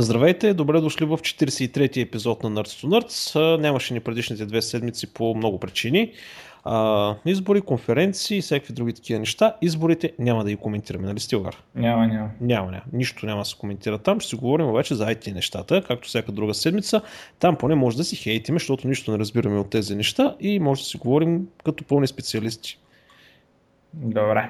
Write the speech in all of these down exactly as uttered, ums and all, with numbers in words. Здравейте, добре дошли в четиридесет и трети епизод на Nerds to Nerds. Нямаше ни предишните две седмици по много причини. А, избори, конференции и всякакви други такива неща. Изборите няма да ги коментираме, нали, Стилгар? Няма, няма. Няма, няма. Нищо няма да се коментира там. Ще си говорим обаче за ай ти нещата, както всяка друга седмица. Там поне може да си хейтиме, защото нищо не разбираме от тези неща и може да си говорим като пълни специалисти. Добре.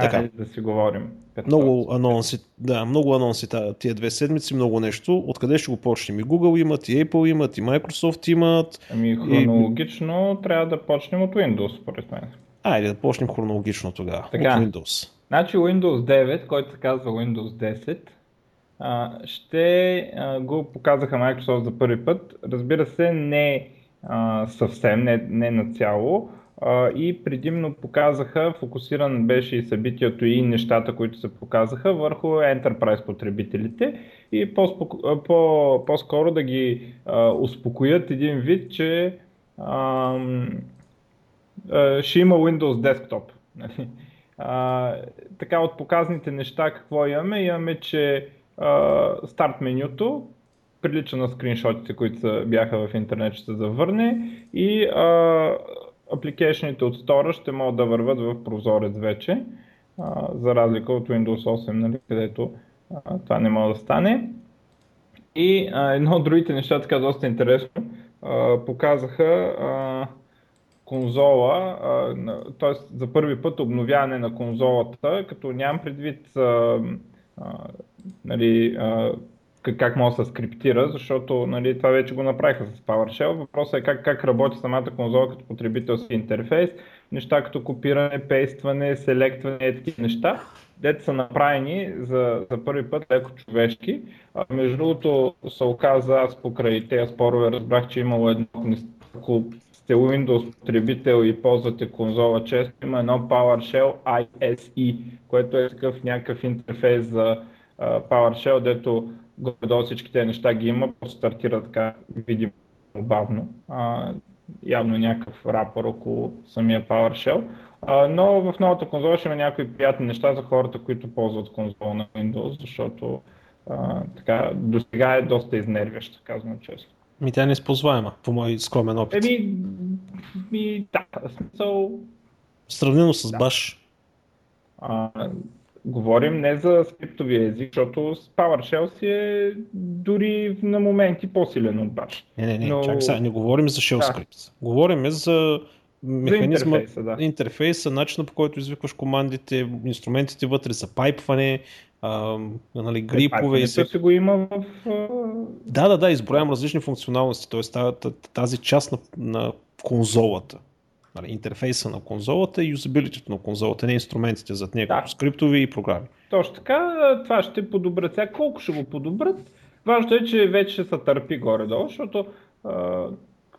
Така. Айде да си говорим. Много анонси, да, много анонси тия две седмици, много нещо. Откъде ще го почнем? И Google имат, и Apple имат, и Microsoft имат. Ами хронологично и... трябва да почнем от Windows, според мен. Айде да почнем хронологично тогава. Така. От Windows. Значи Windows девет, който се казва Windows десет, ще го показаха Microsoft за първи път. Разбира се, не съвсем, не, не нацяло. И предимно показаха, фокусиран беше и събитието и нещата, които се показаха върху Enterprise потребителите и по-споко, по, по-скоро да ги а, успокоят един вид, че а, а, ще има Windows Desktop. А, така от показаните неща какво имаме, имаме, че а, старт менюто прилича на скриншотите, които са, бяха в интернет, ще се завърне и а, апликейшните от Store ще могат да върват в прозорец вече, а, за разлика от Windows осем, нали, където а, това не може да стане. И а, едно от другите неща, така доста интересно, а, показаха а, конзола, т.е. за първи път обновяване на конзолата, като нямам предвид а, а, нали, а, как може да се скриптира, защото, нали, това вече го направиха с PowerShell. Въпросът е как, как работи самата конзола като потребителски интерфейс, неща като копиране, пействане, селектване и такива неща, дето са направени за, за първи път леко човешки. А, между другото се оказа, аз покрай тези спорове разбрах, че имало едно, ако сте Windows потребител и ползвате конзола често, има едно PowerShell I S E, което е такъв някакъв интерфейс за а, PowerShell, дето горе-долу всички тези неща ги има, просто стартира така видимо бавно. А, явно някакъв рапър около самия PowerShell. А, но в новата конзола ще има някои приятни неща за хората, които ползват конзола на Windows, защото а, така, до сега е доста изнервяща, казвам честно. Ми тя не е използваема, по мой скромен опит. Еми, ми, да, смисъл... Сравнено с да. Bash. А, Говорим не за скриптови език, защото с PowerShell си е дори на моменти по-силен от Bash. Не, не, не, но... чак сега, не говорим за Shell Scripts. Да. Говорим за механизма, за интерфейса, да. интерфейса, начина по който извикваш командите, инструментите вътре за пайпване, а, нали, грипове и се... го има в... Да, да, да, изброявам различни функционалности, т.е. тази част на, на конзолата. Интерфейса на конзолата и юзабилитито на конзолата, не инструментите зад нея, да. Като скриптови и програми. Точно така, това ще подобрят. Сега колко ще го подобрят? Важно е, че вече ще се търпи горе-долу, защото а, в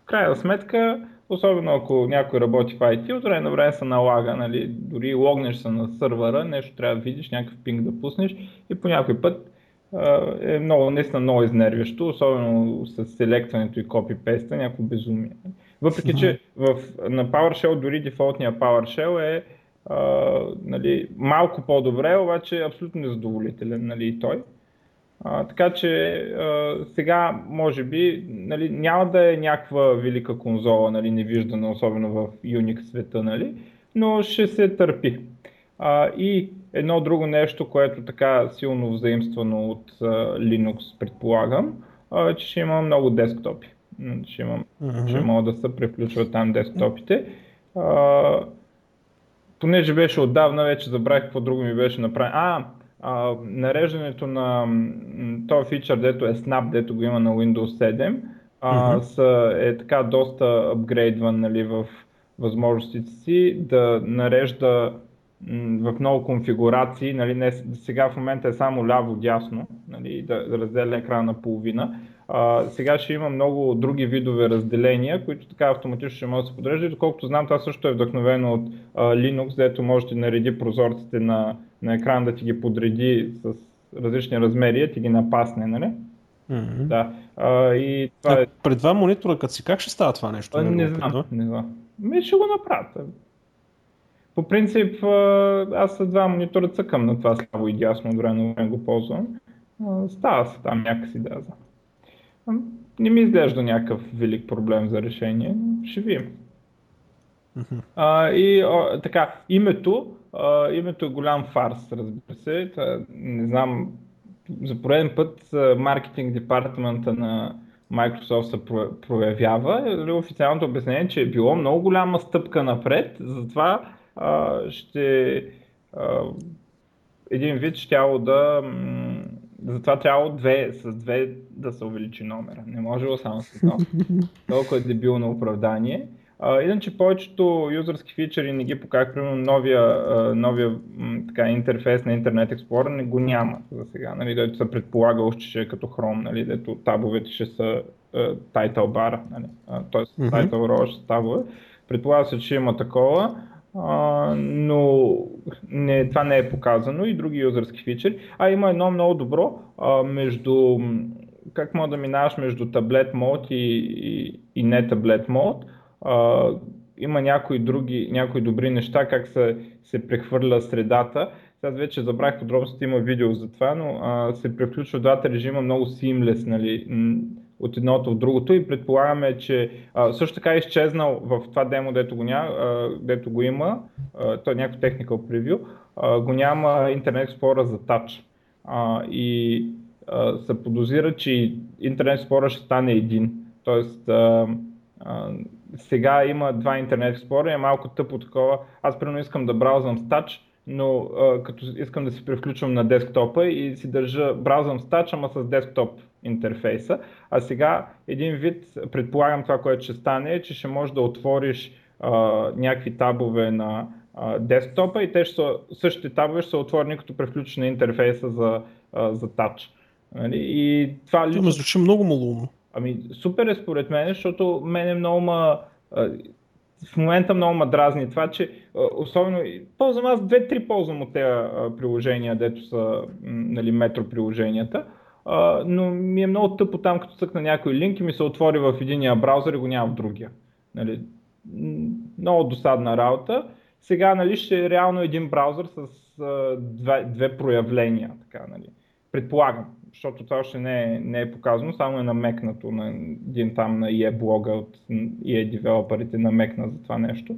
крайна сметка, особено ако някой работи в ай ти, от време на време се налага, нали, дори логнеш се на сървъра, нещо трябва да видиш, някакъв пинг да пуснеш и по някой път а, е много, наистина много изнервящо, особено с селектването и копипейста, някакво безумие. Въпреки, че в, на PowerShell, дори дефолтния PowerShell е а, нали, малко по-добре, обаче абсолютно незадоволителен, нали, и той. А, така че а, сега, може би, нали, няма да е някаква велика конзола, нали, невиждана, особено в Unix света, нали, но ще се търпи. А, и едно друго нещо, което така силно взаимствано от а, Linux, предполагам, а, че ще има много десктопи. Ще, имам, uh-huh. ще мога да се превключват там десктопите. А, понеже беше отдавна, вече забравих какво друго ми беше направено. А, а нареждането на този фичър, дето е Snap, дето го има на Windows седем, а, uh-huh. са, е така доста апгрейдван, нали, в възможностите си да нарежда в много конфигурации, нали, не, сега в момента е само ляво-дясно, нали, да, да разделя екрана на половина. А, сега ще има много други видове разделения, които така автоматично ще може да се подрежда. Доколкото знам, това също е вдъхновено от а, Linux, дето може да нареди прозорците на, на екран, да ти ги подреди с различни размери и ти ги напасне, нали? Mm-hmm. Да. А, и това а, е... Пред два монитора, като си, как ще става това нещо? А, не, не знам, да? не знам. Ми ще го направя. По принцип, аз с два монитора цъкам на това слабо и дясно, от време на време го ползвам. Става се там някакси даза. Не ми изглежда някакъв велик проблем за решение, но ще видим. Uh-huh. А, и о, така, името, а, името е голям фарс, разбира се. Та, не знам, за пореден път маркетинг департамента на Microsoft се проявява. Официалното обяснение, че е било много голяма стъпка напред, затова а, ще а, един вид щяло да... М- затова трябва две, с две да се увеличи номера. Не можело само с едно. Толкова е дебилно оправдание. А, иначе повечето юзърски фичери не ги показах, примерно новия, новия така, интерфейс на Internet Explorer не го няма за сега, нали, дето се предполагало, че ще е като Chrome, нали, дето табовете ще са uh, title bar, нали, т.е. Mm-hmm. title row ще са табове. Предполага се, че има такова, uh, но не, това не е показано и други юзърски фичери. А има едно много добро uh, между как мога да минаваш между таблет мод и, и, и не таблет мод. Uh, има някои други, някои добри неща, как се, се прехвърля средата. Сега вече забрах подробности, има видео за това, но uh, се превключва двата режима много seamless, нали, от едното в другото и предполагаме, че uh, също така е изчезнал в това демо, дето го, ня, uh, дето го има, uh, то е някакво technical preview, uh, го няма Internet Explorer за Touch uh, и uh, се подозира, че Internet Explorer ще стане един, тоест uh, uh, сега има два интернет експлора, е малко тъпо такова. Аз примерно искам да браузвам с тач, но а, като искам да се превключвам на десктопа и си държа браузвам с тач, ама с десктоп интерфейса. А сега един вид, предполагам това, което ще стане, е, че ще можеш да отвориш а, някакви табове на а, десктопа и те ще са, същите табове ще са отворени, като превключиш на интерфейса за, а, за тач. И това лично... Това ме звучи много малумно. Ами супер е според мен, защото мен е много ма, в момента много ма дразни това, че особено ползвам аз две-три ползвам от тези приложения, дето са нали, метро приложенията, но ми е много тъпо там, като цъкна някой линк и ми се отвори в единия браузър и го няма в другия. Нали, много досадна работа. Сега нали, ще е реално един браузър с две, две проявления, така, нали. Предполагам. Защото това още не е, не е показано, само е намекнато на един там на и е блога от и е девелоперите намекна за това нещо.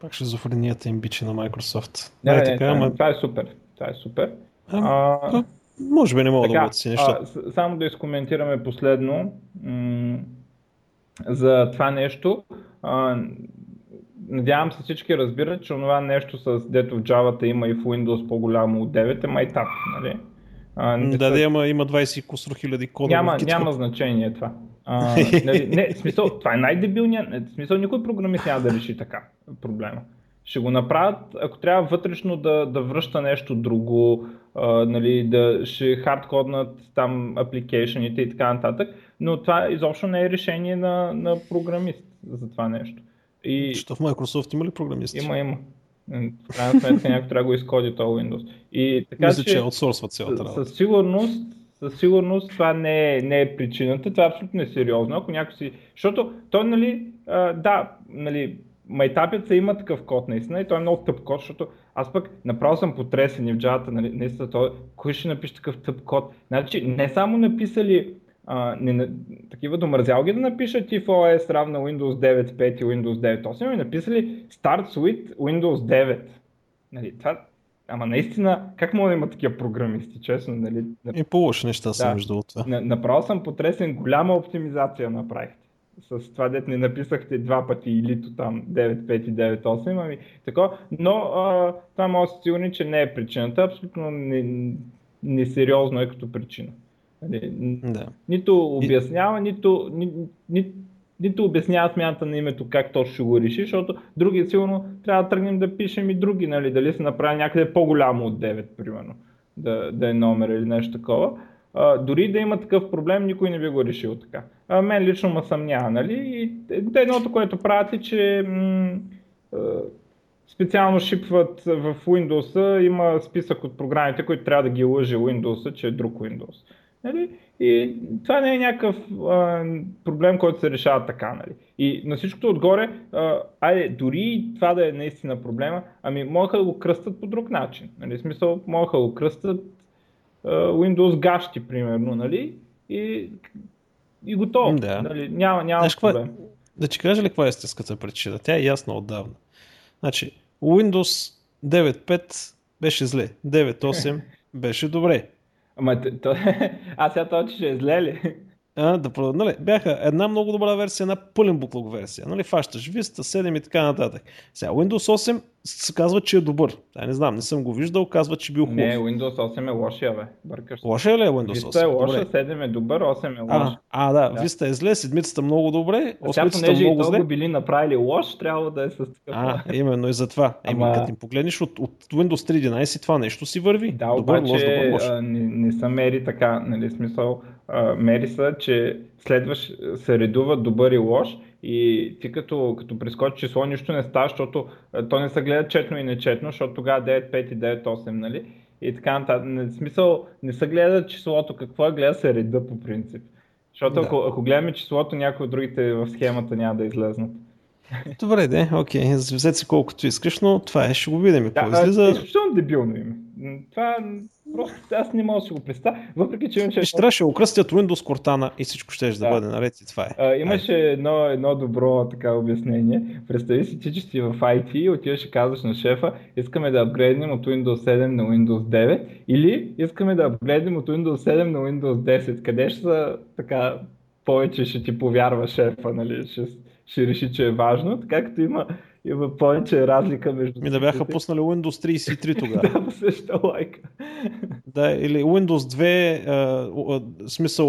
Пак шизофренията им бичи на Microsoft. Не, не, не, така, не, ама... това е супер. Това е супер. А, а, а, може би не мога така, да бъде си нещо. А, само да изкоментираме последно м- за това нещо. А, надявам се всички разбират, че това нещо с дето в Java-та има и в Windows по-голямо от девет, ама и так, нали? А, да, да, да, има, има двайсет хиляди кодове. Няма, няма значение това. А, не, не, в смисъл, това е най-дебилният. В смисъл, никой програмист няма да реши така проблема. Ще го направят, ако трябва вътрешно да, да връща нещо друго, а, нали, да ще хардкоднат там апликейшените и така нататък, но това изобщо не е решение на, на програмист за това нещо. И... Що в Microsoft има ли програмисти? Има, има. В крайна сметка някой трябва да го изкоди този Windows. И така, мисля, че аутсорсва цялата работа. Със сигурност, със сигурност това не е, не е причината, това абсолютно е сериозно. Ако някой си... Защото той, нали, а, да, нали, майтапеца има такъв код наистина и той е много тъп код, защото аз пък направо съм потресен и в джата, нали, наистина той, кой ще напише такъв тъп код? Значи не само написали а, не, такива домързял ги да напишат ef o s равна Windows девет пет и Windows девет осем, и написали Start Suite Windows девет. Нали, това, ама наистина, как мога да има такива програмисти, честно? Нали? И по-лоши неща да, са между това. Направо съм потресен, голяма оптимизация направихте. С това дет не написахте два пъти илито там девет пет и девет осем, ами такова. Но а, това може да се сигурни, че не е причината, абсолютно несериозно не е като причина. Да. Нито обяснява, нито, ни, ни, нито обяснява смяната на името как точно ще го реши, защото други сигурно трябва да тръгнем да пишем и други, нали, дали се направи някъде по-голямо от девет, примерно, да, да е номер или нещо такова. А, дори да има такъв проблем, никой не би го решил така. А, мен лично ме съмнява, нали, и едното, което правят е, че м- специално шипват в Windows-а, има списък от програмите, които трябва да ги лъже Windows-а, че е друг Windows. Нали? И това не е някакъв а, проблем, който се решава така. Нали? И на всичкото отгоре, а, айде, дори и това да е наистина проблема, ами могат да го кръстат по друг начин. Нали? В смисъл, могат да го кръстат Windows гащи, примерно, нали? И, и готово. Да. Нали? Няма, няма проблем. Ква... Да ти кажа ли каква е истинската причина? Тя е ясна отдавна. Значи, Windows девет точка пет беше зле, девет точка осем беше добре. Ама, то... а сега това, че ще е зле ли? А, да продъл... нали, бяха една много добра версия, една пълен буклук версия. Нали, фащаш Vista, седем и така нататък. Сега Windows осем се казва, че е добър. А, не знам, не съм го виждал, казва, че бил хубав. Не, Windows осем е лошия, бе. Бъркаш. Лошия ли е Windows осем? Vista е лоша, добре. седем е добър, осем е лош. А, а да, да, Vista е зле, седмицата много добре, осмицата много зле. Ако били направили лош, трябва да е с такъв. А, именно и затова. Ама... Еми, като им погледнеш от, от Windows три точка единайсет, това нещо си върви. Да, добър, обаче, лош, добър, лош. А, не, не са мери така, нали, смисъл. Мери са, че следваш се редува добър и лош и ти като, като прескочи число нищо не става, защото то не се гледа четно и нечетно, защото тогава девет пет и девет осем, нали? И така нататък. В смисъл не се гледа числото, какво е, гледа се реда по принцип. Защото да. ако, ако гледаме числото, някои от другите в схемата няма да излезнат. Добре, де, окей, взет се колкото искаш, но това е, ще го видим. Да, излиза... изключително дебилно име. Това просто аз не мога да си го представя, въпреки че имаше... Ще трябваше да окръстят Windows Cortana и всичко ще да, да бъде наред и това е. А, имаше едно, едно добро така обяснение. Представи си, че си в ай ти, отиваш и казваш на шефа, искаме да апгрейднем от Windows седем на Windows девет или искаме да апгрейднем от Windows седем на Windows десет. Къде ще са така повече ще ти повярва шефа, нали? Ще, ще реши, че е важно, така като има... Има повече разлика между... Ми да бяха пуснали Windows трийсет и три тогава. Да, също лайка. Да, или Windows две, а, а, смисъл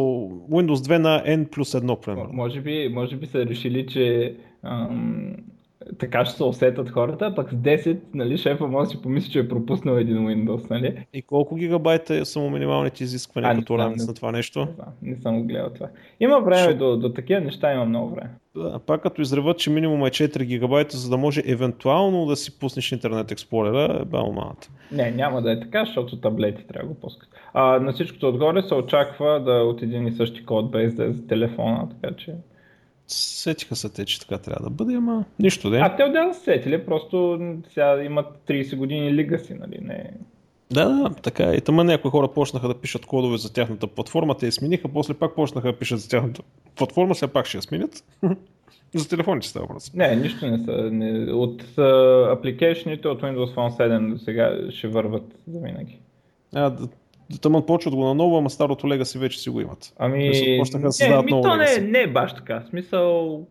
Windows две на N плюс едно, примерно. Може би, може би са решили, че ам, така ще се усетят хората, пък с десет, нали, шефа може да си помисли, че е пропуснал един Windows, нали? И колко гигабайта са минималните изисквания а, като рамец на това нещо? Не, не, не съм го гледал това. Има време Шо... до, до такива неща, има много време. Да, пак като изреват, че минимум е четири гигабайта, за да може евентуално да си пуснеш интернет експлорера, бе малата. Не, няма да е така, защото таблети трябва да го пускат. А на всичкото отгоре се очаква да от един и същи кодбейс да е за телефона, така че... Сетиха са те, че така трябва да бъде, ама нищо да е. А те отдел са сетили, просто сега имат трийсет години лига си, нали? Не... Да, да, така. И тъма някои хора почнаха да пишат кодове за тяхната платформа, те я смениха, после пак почнаха да пишат за тяхната платформа, сега пак ще я сменят. За телефоните става въпрос. Не, нищо не са. Не. От апликейшните от Windows Phone седем до сега ще върват за винаги. А, да, тъмън почват го наново, ама старото Legacy вече си го имат. Ами, почнаха да създават ново Legacy. Не, не баш така. В смисъл...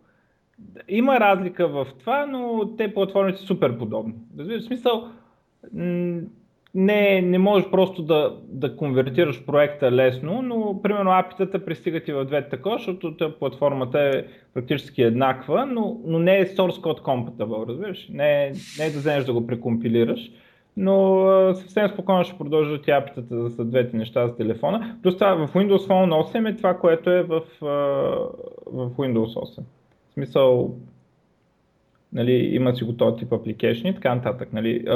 Има разлика в това, но те платформите са супер подобни. Разбира, в смисъл... М- Не, не можеш просто да, да конвертираш проекта лесно, но примерно ей пи ай-тата пристигат и в двете такова, защото платформата е практически еднаква, но, но не е source code compatible, разбираш? Не, не е да вземеш да го прекомпилираш, но съвсем спокойно ще продължат и ей пи ай-тата за, за двете неща за телефона. Плюс това в Windows Phone осем е това, което е в, в Windows осем. В смисъл, нали, има си готов тип апликейшни и така нататък. Нали.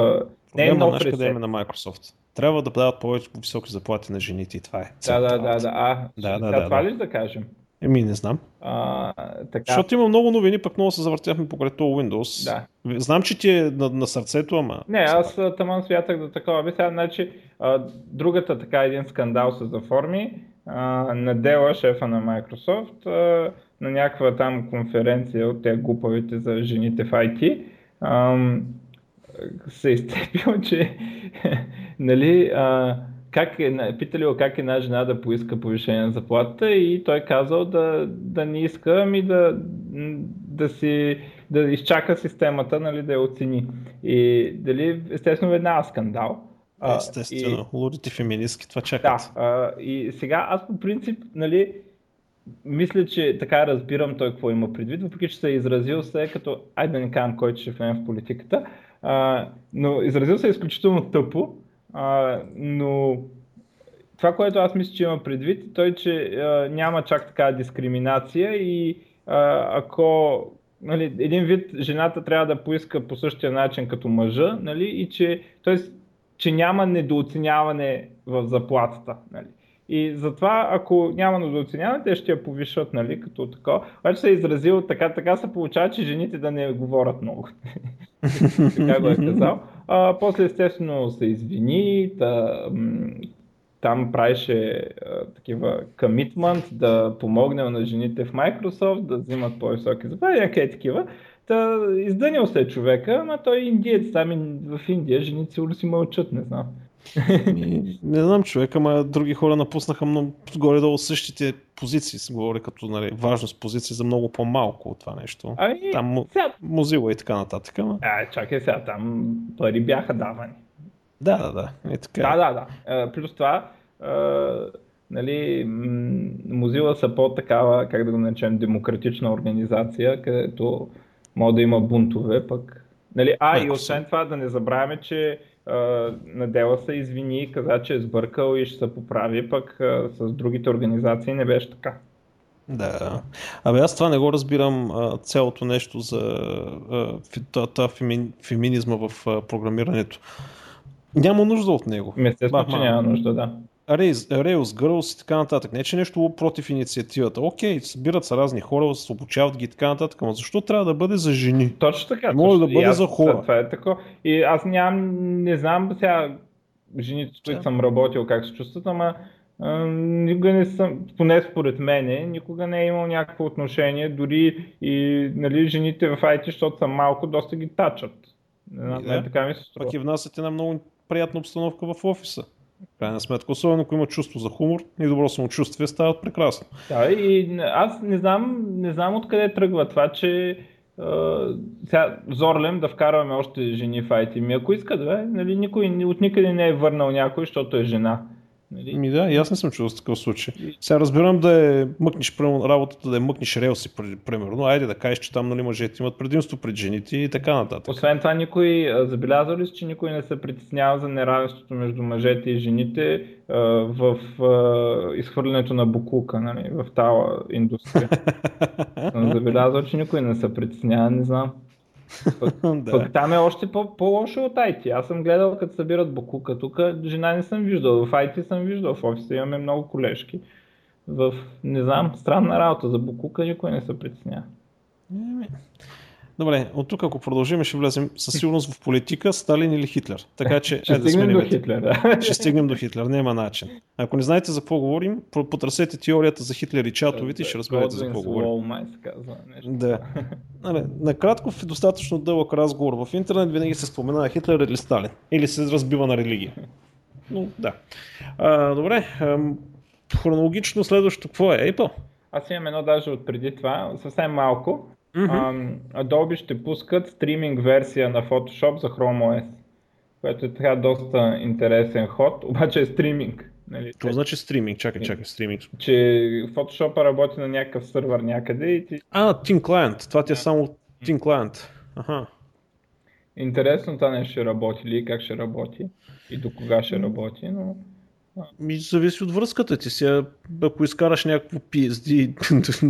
Проблема е наш къдеме на Microsoft. Трябва да дават повече високи заплати на жените и това е. Да, да, да, да. А, да, да, да, това да. Ли да кажем? Еми, не знам. А, така. Защото има много новини, пък много се завъртяхме покрай това Windows. Да. Знам, че ти е на, на сърцето, ама... Не, аз таман святах да такова. Бе, сега, значи, а, другата така един скандал се заформи. А, надела шефа на Microsoft а, на някаква там конференция от тези глупавите за жените в ай ти. Ам... се изцепил, че нали, а, как е, питали как една жена да поиска повишение на заплатата и той казал да, да не иска, ами да, да, си, да изчака системата, нали, да я оцени. И дали, естествено, веднага скандал. Естествено, и, лудите феминистки това чакат. Да, а, и сега аз по принцип, нали, мисля, че така разбирам той какво има предвид, въпреки че се е изразил се като, айде да не казвам кой ще влезе в политиката, Uh, но изразил се изключително тъпо, uh, но това, което аз мисля, че има предвид, той, че uh, няма чак така дискриминация и uh, ако нали, един вид жената трябва да поиска по същия начин като мъжа, нали, и че, тоест, че няма недооценяване в заплатата. Нали. И затова, ако няма недооценяване, те ще я повишат, нали, като такова. Обаче се е изразил така, така се получава, че жените да не говорят много. Така го е казал. А, после естествено се извини, та, м- там правеше а, такива комитмент да помогне на жените в Microsoft да взимат по-високи заплати, някакви такива. Та, издънил се човека, ама той е индиец, там в Индия жените сигурно си мълчат, не знам. Ми, не знам човек, ама други хора напуснаха много горе-долу същите позиции, се говори като нали, важност позиции за много по-малко от това нещо. Ами, там сега... Mozilla и така нататък. Ама... А, чакай сега, там пари бяха давани. Да, да, да. Е, така. Да, да, да. А, плюс това, а, нали, Mozilla са по-такава, как да го наречем, демократична организация, където може да има бунтове, пък. Нали, а, и освен това да не забравяме, че Надела се извини, каза, че е сбъркал и ще се поправи, пък с другите организации не беше така. Да. Абе аз това не го разбирам цялото нещо за това феми... феминизма в програмирането. Няма нужда от него. Естествено, че няма нужда, да. Rails, Girls и така нататък. Не, че нещо против инициативата. Окей, събират се разни хора, се обучават ги и така нататък, но защо трябва да бъде за жени? Точно така. Може да бъде аз, за хора. Това е така. И аз нямам, не знам сега жените, с които съм работил, как се чувстват, ама а, никога не съм, поне според мене, никога не е имал някакво отношение, дори и нали, жените в ай ти, защото са малко, доста ги тачат. Не, да. Не, така ми се струва. Пак и внасят една много приятна обстановка в офиса. Крайна сметка, особено ако има чувство за хумор и добро самочувствие, стават прекрасно. Да, и аз не знам, не знам откъде тръгва това, че е, сега зорлем да вкарваме още жени в ай ти. Ми ако искат, бе, нали, никой от никъде не е върнал някой, защото е жена. Нали? Ми да, и аз не съм чувал с такъв случай. Сега разбирам да е мъкнеш работата, да е мъкнеш релси, примерно. Айде да кажеш, че там нали, мъжете имат предимство пред жените и така нататък. Освен това, никой забелязал ли си, че никой не се притеснява за неравенството между мъжете и жените в изхвърлянето на боклука, нали, в тала индустрия? Съм забелязал, че никой не се притеснява, не знам. Пък, да. Пък там е още по-лошо от ай ти. Аз съм гледал като събират боклука. Тук жена не съм виждал, в ай ти съм виждал, в офиса имаме много колежки. В, не знам, странна работа за боклука никой не се притеснява. Добре, от тук ако продължим ще влезем със сигурност в политика, Сталин или Хитлер. Така че ще е, да стигнем до Хитлер. Да. Ще стигнем до Хитлер, няма начин. Ако не знаете за какво говорим, потърсете теорията за Хитлер и чатовите и ще разберете за какво говорим. Да. Нали, накратко в достатъчно дълъг разговор в интернет винаги се спомена Хитлер или Сталин. Или се разбива на религия. Ну, да. А, добре, хронологично следващото какво е? Apple? Аз имам едно даже от преди това, съвсем малко. Mm-hmm. Adobe ще пускат стриминг версия на Photoshop за Chrome о ес, което е така доста интересен ход, обаче е стриминг. Нали? Това значи стриминг, чакай, чакай, стриминг. Че Photoshop работи на някакъв сървър някъде и ти... А, Thin Client, това ти е само Thin Client. Аха. Интересно това не ще работи ли, как ще работи и до кога ще работи, но... Ми зависи от връзката ти си, ако изкараш някакво пи ес ди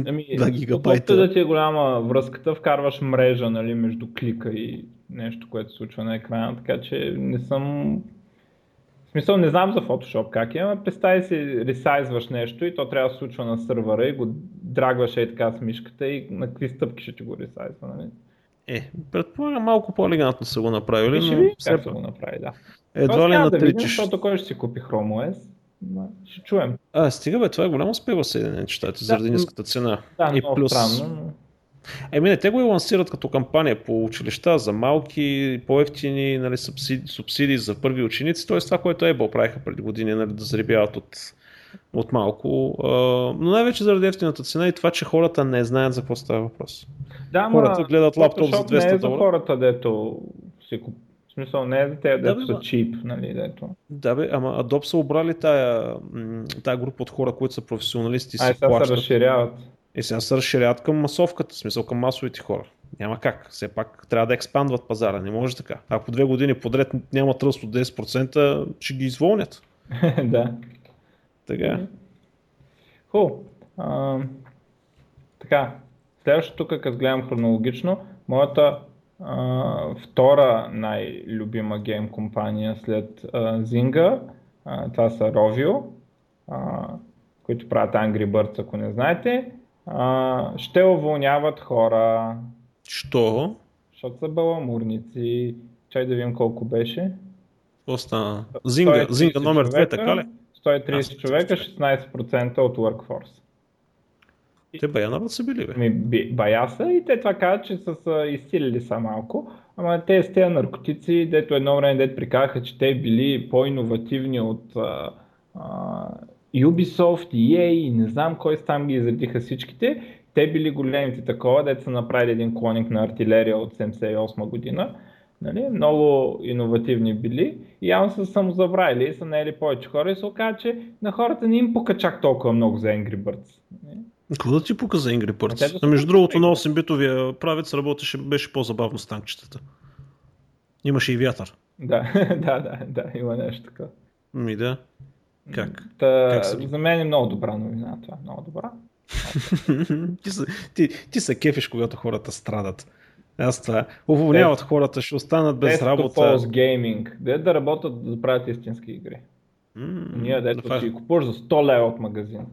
ами, два гигабайта. Да ти е голяма връзката, вкарваш мрежа нали, между клика и нещо, което се случва на екрана, така че не съм... В смисъл не знам за Photoshop как е, но представи си ресайзваш нещо и то трябва да се случва на сървъра и го драгваш и така с мишката и на какви стъпки ще ти го ресайзва. Нали? Е, предполагам малко по-елегантно са го направили, и ще но... Ще как се го направи, да. Едва ли на да видим, защото кой ще си купи Chrome о ес, ще чуем. А, стига бе, това е голям успех в Съединените щати, да, заради ниската цена. Да, и плюс... странно. Еми не, те го и лансират като кампания по училища за малки, по-ефтини нали, субсидии, субсидии за първи ученици, т.е. това, което Apple правиха преди години, нали, да заребяват от, от малко. Но най-вече заради ефтината цена и това, че хората не знаят за какво става въпрос. Да, хората ма, гледат лаптоп за двеста долара. Не е за хората, дето си купи. Мисъл, не е за тези, да, дето са чип, нали, дето. Да бе, ама Adobe са обрали тая, тая група от хора, които са професионалисти и се плащат. А, сега се разширяват. И сега се разширяват към масовката, в смисъл към масовите хора. Няма как, все пак трябва да експандват пазара, не може така. Ако две години подред нямат ръст от десет процента, ще ги изволнят. Да. Така. Хубаво. Така, следващото тук, като гледам хронологично, моята... Uh, втора най-любима гейм компания след uh, Zynga, uh, това са Rovio, uh, които правят Angry Birds, ако не знаете, uh, ще уволняват хора. Що? Защото са баламурници. Чай да видим колко беше. Остана. Zynga, Zynga номер две, така ли? сто и трийсет човека, шестнайсет процента от workforce. Те бая народ са били, бе. Бая са и те това казват, че са, са изсилили са малко. Ама те с тези наркотици, дето едно време дето прикаха, че те били по-иновативни от а, а, Ubisoft, и ей и не знам кой там ги изредиха всичките. Те били големите такова, дето са направили един клоник на артилерия от седемдесет и осма година. Нали? Много иновативни били и явно са самозабравили и са наели повече хора и се оказа, че на хората не им пука чак толкова много за Angry Birds. Какво да ти пука за Angry Birds? А между другото на осем битовия правец работеше, беше по-забавно с танкчетата. Имаше и вятър. Да, да, да, да, има нещо такова. Ми да. Как? Та, как са... За мен е много добра новина това, много добра. ти, са, ти, ти са кефиш, когато хората страдат. Аз това. Уволняват хората, ще останат без работа. Desktop Gaming. Де да работят, да правят истински игри. Mm, Ние дето да си ги купуваш за сто лева от магазина.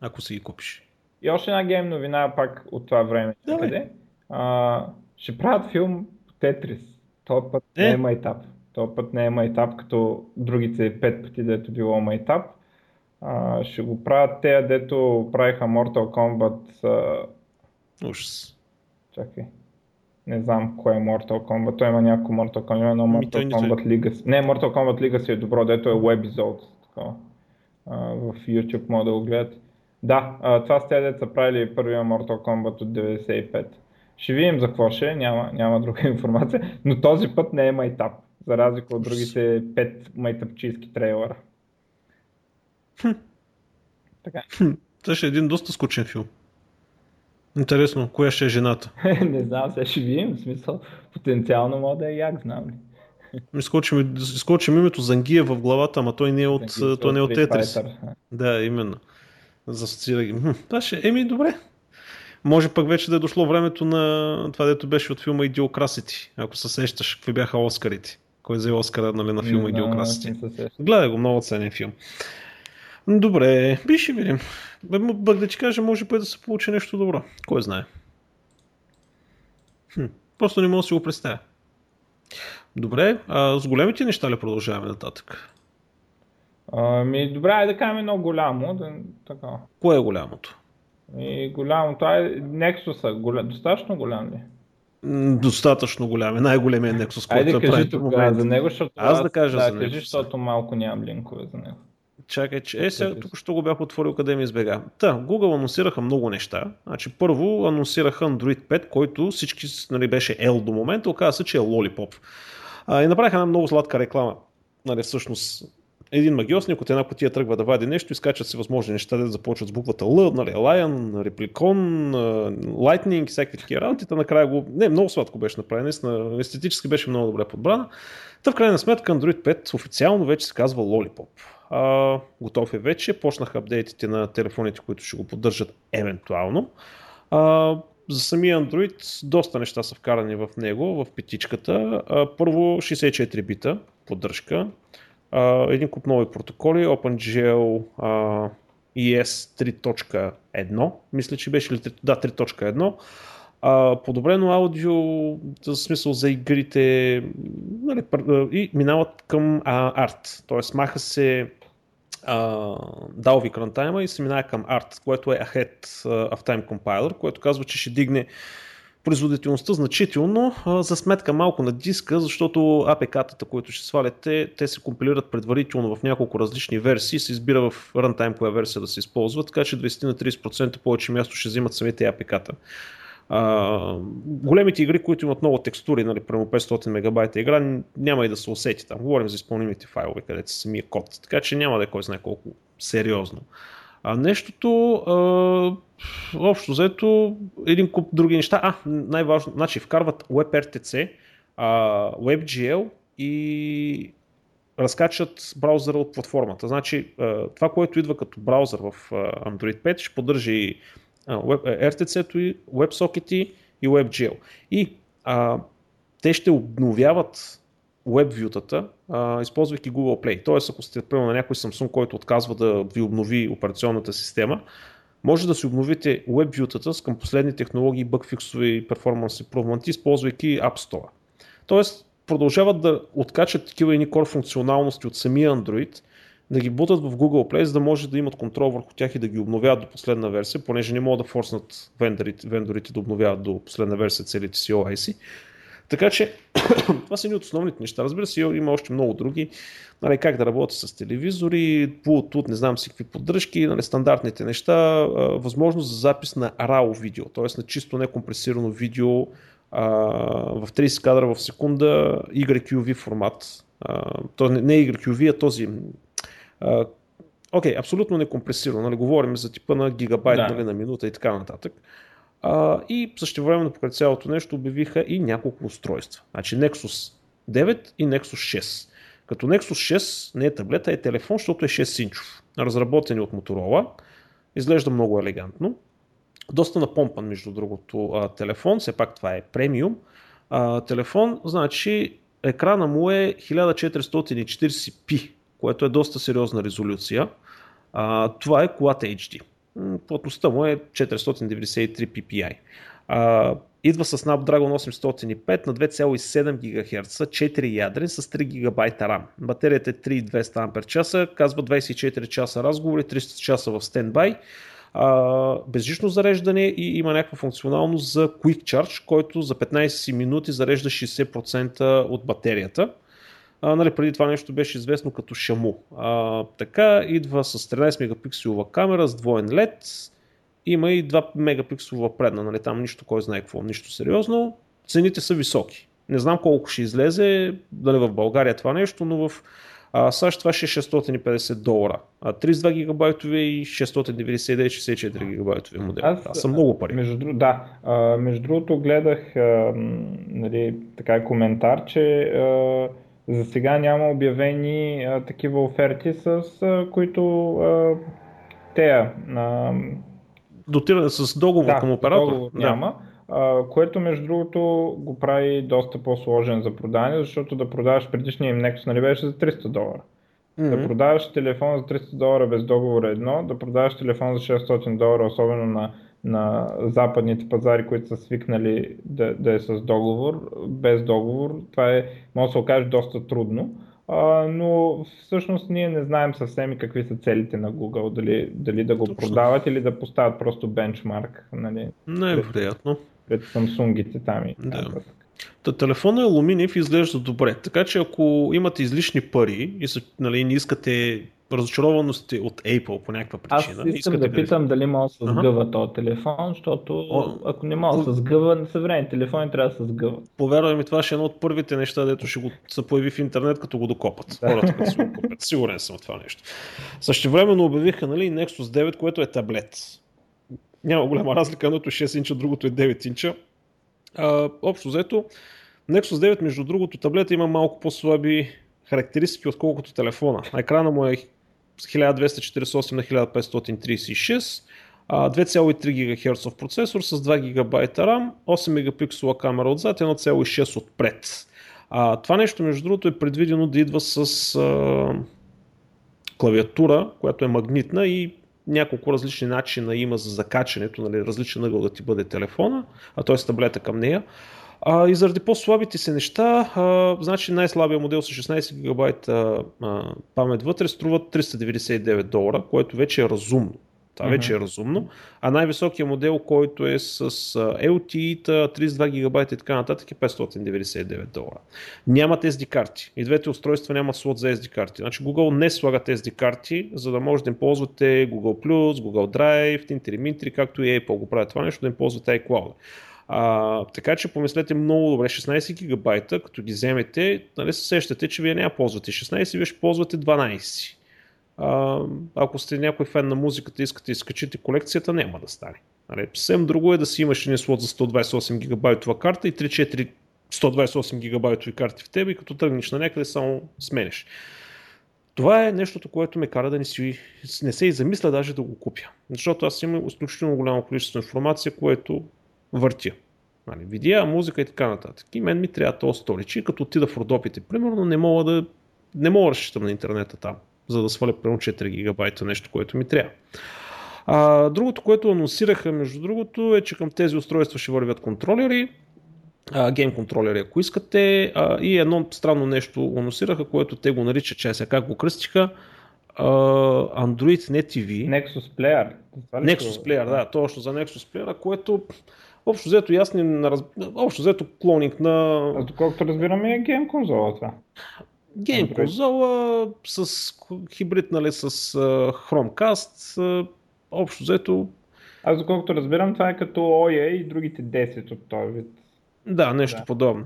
Ако си ги купиш. И още една гейм новина пак от това време. Къде? А, ще правят филм Тетрис. Този път е? не е майтап. Този път не е майтап, като другите пет пъти, дето било майтап. А, ще го правят те, дето правиха Mortal Kombat. А... Ужас. Чакай. Не знам кое е Mortal Kombat, той има някакво Mortal Kombat, но Mortal Kombat Legacy. Не, Mortal Kombat Legacy е добро, дето е webisode. В YouTube мога да го гледате. Да, това с тези са правили първия Mortal Kombat от деветдесет и пета. Ще видим за какво ще е, няма, няма друга информация, но този път не е майтап, за разлика от другите пет майтапчийски трейлера. Така. Това ще е един доста скучен филм. Интересно, коя ще е жената? Не знам, сега ще видим, в смисъл, потенциално мога да е як, знам ли. Изкочим името Зангиев в главата, ама той не е от, той не е от Тетрис. Да, именно. Засоциира ги. Това ще еми добре. Може пък вече да е дошло времето на това, дето беше от филма Идиокрасити, ако се сещаш, какви бяха Оскарите. Кой взе Оскара, нали, на филма Идиокрасити. Гледай го, много ценен филм. Добре, би ще видим. Бък да ти кажа, може пък да се получи нещо добро. Кой знае? Хм, просто не мога да си го представя. Добре, а с големите неща ли продължаваме нататък? Ами, добре, ай да кажем едно голямо. Да, така. Кое е голямото? И голямото е Nexus-а. Голя... Достатъчно голям ли? Достатъчно голям е. Най-големият Nexus, който да кажи тогава за него, защото аз, аз да кажа да, за него. Кажи, защото малко нямам линкове за него. Чакай, че е, сега тук ще го бях отворил къде ми избега. Та, Google анонсираха много неща. Значи, първо анонсираха Android пет, който всички нали, беше L до момента, оказа се, че е Lollipop. А, и направиха една много сладка реклама. Нали, всъщност, един магиосник от една кутия тръгва да вади нещо, изкачат си възможни неща, да започват с буквата Л, нали, Lion, Replicon, Lightning и всякакви такива работи. Та накрая го... Не, много сладко беше направено, наистина, естетически беше много добре подбрана. Та в крайна сметка Android пет официално вече се казва Lollipop. Uh, готов е вече, почнаха апдейтите на телефоните, които ще го поддържат евентуално. Uh, за самия Android доста неща са вкарани в него, в петичката. Uh, първо шейсет и четири бита поддръжка, uh, един куп нови протоколи, OpenGL uh, и ес три точка едно, мисля, че беше ли да, три точка едно. Uh, подобрено аудио, в смисъл за игрите нали, и минават към uh, арт, т.е. маха се Dalvik Runtime и се минава към арт, което е Ahead of Time Compiler, което казва, че ще дигне производителността значително за сметка малко на диска, защото ей пи кей-тата, които ще сваляте, те се компилират предварително в няколко различни версии, се избира в Runtime коя версия да се използва, така че двайсет на трийсет процента повече място ще взимат самите ей пи кей-та. Uh, големите игри, които имат много текстури, нали, прямо петстотин мегабайта игра, няма и да се усети там. Говорим за изпълнимите файлове, където са самия код, така че няма да е кой знае колко сериозно. А нещото, uh, общо взето, един куп други неща, а най-важно, значи вкарват WebRTC, uh, WebGL и разкачат браузъра от платформата. Значи uh, това, което идва като браузър в uh, Android пет, ще поддържа и ар ти си-то и WebSocket и WebGL. И а, те ще обновяват WebView-тата, а, използвайки Google Play. Тоест, ако сте приема на някой Samsung, който отказва да ви обнови операционната система, може да си обновите WebView-тата с към последни технологии, бъгфиксове и перформанс импрувменти, използвайки App Store. Тоест, продължават да откачат такива едни core функционалности от самия Android, да ги бутат в Google Play, за да може да имат контрол върху тях и да ги обновяват до последна версия, понеже не могат да форснат вендорите, вендорите да обновяват до последна версия целите си о ес. Така че това са едни от основните неща. Разбира се, има още много други. Нали, как да работи с телевизори, Bluetooth, не знам си какви поддръжки, нали, стандартните неща, възможност за запис на рао видео, т.е. на чисто некомпресирано видео а, в трийсет кадра в секунда, ю кю ви формат. А, не ю кю ви, а този... А, окей, абсолютно некомпресирано. Нали, говорим за типа на гигабайт, да, нали, на минута и така нататък. Uh, и същевременно покрай цялото нещо обявиха и няколко устройства. Значи Nexus девет и Nexus шест. Като Nexus шест не е таблета, е телефон, защото е шест инчов. Разработен от Motorola. Изглежда много елегантно. Доста напомпан, между другото, телефон. Все пак това е премиум. Uh, телефон, значи екрана му е хиляда четиристотин и четирийсет пи, което е доста сериозна резолюция. Uh, това е колата ейч ди. Плътността му е четиристотин деветдесет и три пи пи ай. А, идва с Snapdragon осемстотин и пет на две цяло и седем гигахерца, четири ядрен с три гигабайта RAM. Батерията е три хиляди и двеста ампер часа, казва двайсет и четири часа разговори, триста часа в стендбай, а, безжично зареждане и има някаква функционалност за Quick Charge, който за петнайсет минути зарежда шейсет процента от батерията. А, нали, преди това нещо беше известно като Шаму. А, така, идва с тринайсет мегапикселова камера, с двоен лед, има и два мегапикселова предна, нали, там нищо кой знае какво, нищо сериозно. Цените са високи. Не знам колко ще излезе, дали в България това нещо, но в а, САЩ това ще е шестстотин и петдесет долара. А, трийсет и два гигабайтове и шестстотин деветдесет и девет шейсет и четири гигабайтове модели. Аз, това са много пари. Между, друг, да, а, между другото гледах а, нали, така коментар, че а, за сега няма обявени а, такива оферти, с а, които а, тея... А... Дотиране с договор, да, към оператор? Договор няма, да. а, което между другото го прави доста по-сложен за продаване, защото да продаваш предишния им Nexus, нали, беше за триста долара. Mm-hmm. Да продаваш телефон за триста долара без договор е едно, да продаваш телефон за шестстотин долара, особено на, на западните пазари, които са свикнали да, да е с договор, без договор, това е, може да се окаже доста трудно, а, но всъщност ние не знаем съвсем и какви са целите на Google, дали, дали да го Точно. продават или да поставят просто бенчмарк, нали? Най-вероятно. Пред, пред Самсунгите там и да. Та, телефона е алуминиев и изглежда добре, така че ако имате излишни пари и нали, не искате разочарованности от Apple по някаква причина... Аз искам да гриф... питам дали мога да се сгъва този телефон, защото О, ако не мога да по... се сгъва, съвременни телефони трябва да се сгъват. Повярвай ми, това ще е едно от първите неща, дето ще го се появи в интернет, като го докопат. Да. Хората, като си го купят. Сигурен съм от това нещо. Същевременно обявиха нали, Nexus девет, което е таблет. Няма голяма разлика, едното е шест инча, другото е девет инча. А, общо взето, Nexus девет, между другото, таблета има малко по-слаби характеристики, отколкото телефона. Екрана му е хиляда двеста четирийсет и осем на хиляда петстотин трийсет и шест, две цяло и три гигахерца процесор с два гигабайта RAM, осем мегапиксела камера отзад, едно цяло и шест отпред. А, това нещо, между другото, е предвидено да идва с а, клавиатура, която е магнитна и няколко различни начина има за закачането, нали, различен ъгъл да ти бъде телефона, а т.е. таблета към нея. А, и заради по-слабите си неща, а, значи най-слабия модел с шестнайсет гигабайта а, памет вътре струва триста деветдесет и девет долара, което вече е разумно. Това uh-huh. вече е разумно. А най-високия модел, който е с ел ти и-та, трийсет и два гигабайта и така нататък е петстотин деветдесет и девет долара. Нямат ес ди карти. И двете устройства нямат слот за ес ди карти. Значи Google не слагат ес ди карти, за да може да им ползвате Google+, Google Drive, Tinteri Minteri, както и Apple го правят това нещо, да им ползвате iCloud. А, така че помислете много добре, шестнайсет гигабайта, като ги вземете, нали, се сещате, че вие няма ползвате шестнайсет, вие ще ползвате дванайсет. А, ако сте някой фен на музиката и искате да изкачите колекцията, няма да стане. Нали, съвсем друго е да си имаш един слот за сто двайсет и осем гигабайтова карта и три-четири сто двайсет и осем гигабайтови карти в теб и като тръгнеш на някъде само сменеш. Това е нещото, което ме кара да не, си, не се и замисля даже да го купя. Защото аз имам изключително голямо количество информация, което въртя. Нали, видеа, музика и така нататък. И мен ми трябва този столич и като отида в Родопите, примерно, не мога да не мога да разчитам на интернета там, за да сваля примерно четири гигабайта, нещо, което ми трябва. А, другото, което анонсираха, между другото, е, че към тези устройства ще вървят контролери, гейм контролери, ако искате, а, и едно странно нещо анонсираха, което те го наричат, че сега как го кръстиха, Android не ти ви. Nexus Player. Nexus Player, да, точно за Nexus Player, което общо взето ясни, раз... общо взето клонинг на... А доколкото разбираме е Game Console това. Game Console с хибрид, нали, с Chromecast, общо взето... Аз доколкото разбирам, това е като о и ей и другите десет от този вид. Да, нещо да. Подобно.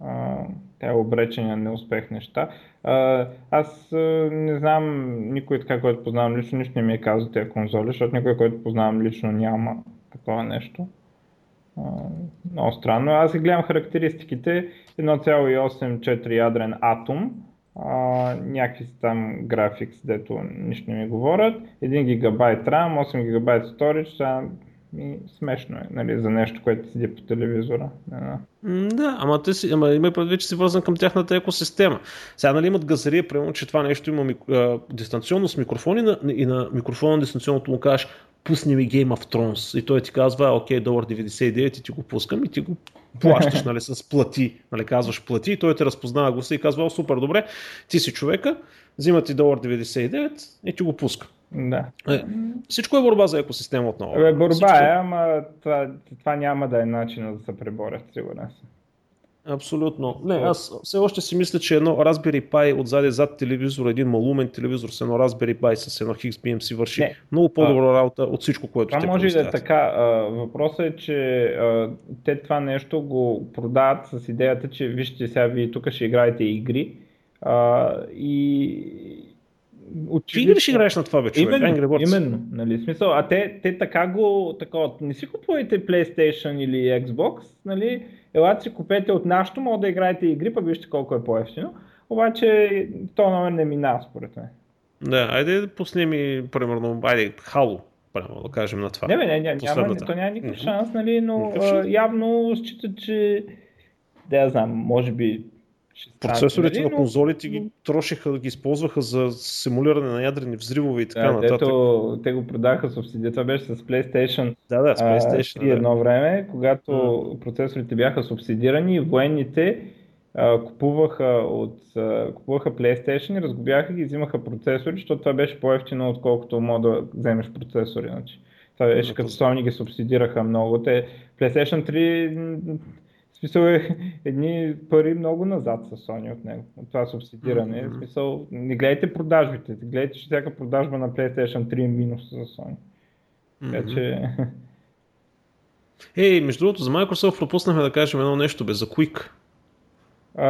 А, тя е обречена неуспех неща. А, аз не знам никой така, който познавам лично, нищо не ми е казал тези конзоли, защото никой, който познавам лично, няма такова нещо. А, много странно. Аз гледам характеристиките. едно цяло осем четири ядрен атом. Uh, някакви там графикс, дето нищо не ми говорят, един гигабайт RAM, осем гигабайта storage, ми смешно е, нали, за нещо, което седи по телевизора. Да, ама, те си, ама има предвид, че си вързан към тяхната екосистема. Сега, нали, имат газария, примерно, че това нещо има мик... дистанционно с микрофони и на, и на микрофона на дистанционното му кажеш пусни ми Game of Thrones и той ти казва окей, един долар деветдесет и девет и ти го пускам и ти го плащаш, нали, с плати, нали, казваш плати и той те разпознава гласа и казва о, супер, добре, ти си човека, взима ти един долар деветдесет и девет и ти го пуска. Да. Е, всичко е борба за екосистема отново. Е, борба всичко... е, ама това, това няма да е начинът да се преборят, сигурно. Абсолютно. Не, аз все още си мисля, че едно Raspberry Pi отзади зад телевизора, един малумен телевизор с едно Raspberry Pi с едно X B M си върши не. много по-добра работа от всичко, което те предоставят. Това може да е така. Въпросът е, че а, те това нещо го продават с идеята, че вижте сега вие тук ще играете игри а, и... Ти игри ще играеш на това бе, човек. Именно, Angry Birds. Именно, нали, смисъл, а те, те така го, така, не си купувате PlayStation или Xbox, нали, елате си купете от нашото, може да играете игри, пък вижте колко е по-евтино, обаче този номер не минава според мен. Да, айде да пуснем и, примерно, айде, Halo, примерно, да кажем на това. Не бе, не, не, няма, то няма никакъв шанс, нали, но а, явно считат, че, да я знам, може би... Процесорите нали, на конзолите но... ги трошеха, ги използваха за симулиране на ядрени взривове и така да, нататък. Те го продаха субсидия, това беше с PlayStation, да, да, с PlayStation а, и едно да. време, когато mm. процесорите бяха субсидирани, военните а, купуваха, от, а, купуваха PlayStation и разгубяха ги и взимаха процесори, защото това беше по-евтино отколкото мога да вземеш процесори. Значи. Това беше като Sony ги субсидираха много. Те, PlayStation три... Смисъл е едни пари много назад са Sony от него, от това субсидиране. Mm-hmm. Смисъл, не гледайте продажбите, гледайте, че всяка продажба на PlayStation три е минус за Sony. Така mm-hmm. че... Ей, hey, между другото, за Microsoft пропуснахме да кажем едно нещо бе, за Quick. А,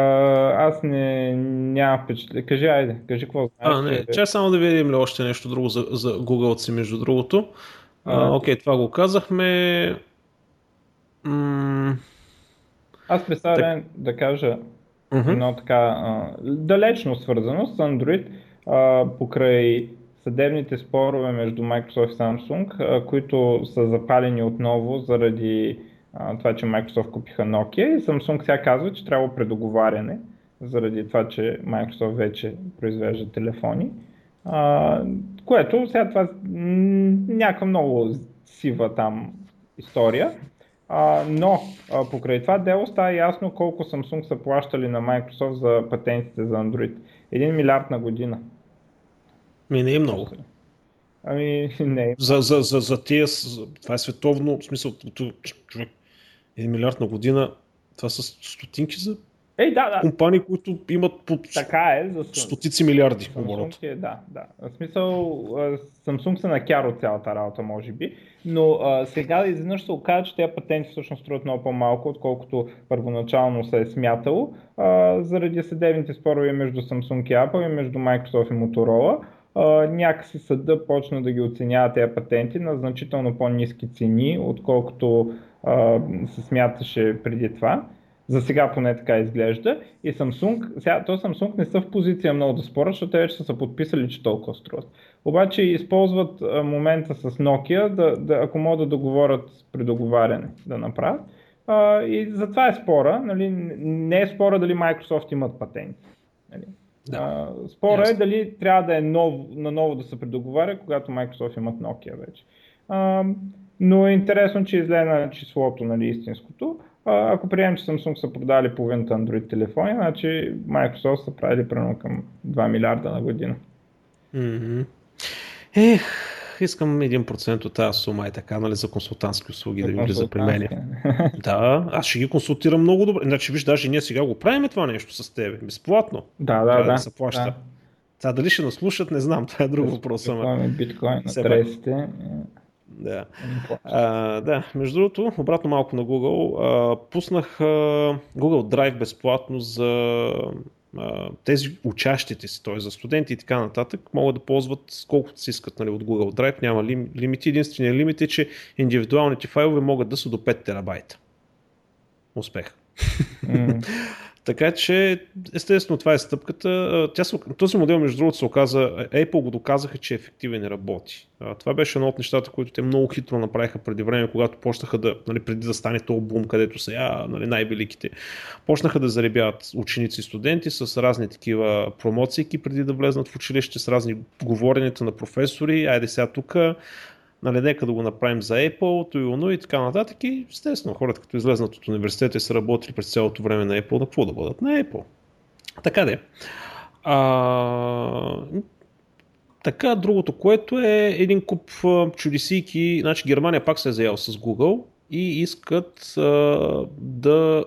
аз не нямам впечатление. Кажи, айде, кажи какво знаеш. А, не, чай само да видим ли още нещо друго за, за Google-ци, между другото. А, окей, okay, това го казахме. Ммм... Аз представям да кажа uh-huh. едно така а, далечно свързано с Android а, покрай съдебните спорове между Microsoft и Samsung, а, които са запалени отново заради а, това, че Microsoft купиха Nokia и Samsung сега казва, че трябва предоговаряне заради това, че Microsoft вече произвежда телефони, а, което сега това някаква много сива там история. Uh, но uh, покрай това дело става ясно колко Samsung са плащали на Microsoft за патентите за Android. един милиард на година. Ми не е много. Ами не е. За, за, за, за тия, това е световно, в смисъл, човек, един милиард на година, това са стотинки за Ей, да, да. компании, които имат по така е, за... стотици милиарди оборот. Е, да, да. В смисъл, Samsung са на кяр от цялата работа, може би, но а, сега изведнъж се оказа, че тези патенти всъщност струват много по-малко, отколкото първоначално се е смятало, а, заради съдебните спорове между Samsung и Apple и между Microsoft и Motorola. Uh, някакси съда почна да ги оценява тези патенти на значително по-ниски цени, отколкото uh, се смяташе преди това. За сега поне така изглежда. И Samsung, сега, то Samsung не са в позиция много да спорят, защото те вече са, са подписали, че толкова струват. Обаче използват а, момента с Nokia, да, да, ако могат да договорят предоговаряне да направят. А, и затова е спора. Нали, не е спора дали Microsoft имат патенти. Нали. Да. Спора yes. е дали трябва да е ново, наново да се предоговаря, когато Microsoft имат Nokia вече. А, но е интересно, че излезе на числото, нали, истинското. Ако приемем, че Samsung са продали половината Android телефони, значи Microsoft са правили примерно към два милиарда на година. Mm-hmm. Ех, искам един процент от тази сума и така, нали, за консултантски услуги, за да ви влиза при мене. Да, аз ще ги консултирам много добре. Значи, виж, даже ние сега го правим това нещо с тебе, безплатно. Да, да, да. да се плаща. Да. Сега дали ще наслушат, не знам, това е друг въпрос. Ама биткоин на тресите. Да. А, да, между другото, обратно малко на Google, а, пуснах а, Google Drive безплатно за а, тези учащите си, т.е. за студенти и така нататък, могат да ползват колкото си искат, нали, от Google Drive, няма лим, лимити. Единственият лимит е, че индивидуалните файлове могат да са до пет терабайта. Успех. Mm. Така че, естествено, това е стъпката. Тя, този модел, между другото, се оказа, Apple го доказаха, че е ефективен и работи. Това беше едно от нещата, които те много хитро направиха преди време, когато почнаха да, нали, преди да стане този бум, където са я, нали, най-великите, почнаха да заребяват ученици и студенти с разни такива промоции, преди да влезнат в училище, с разни говоренията на професори, айде сега тук, нали, нека да го направим за Apple, Toyono и така нататък. И естествено, хората, като излезнат от университета и са работили през цялото време на Apple, на какво да бъдат? На Apple. Така де. А... Така, другото, което е един куп чудесийки. Значи, Германия пак се е заял с Google и искат а, да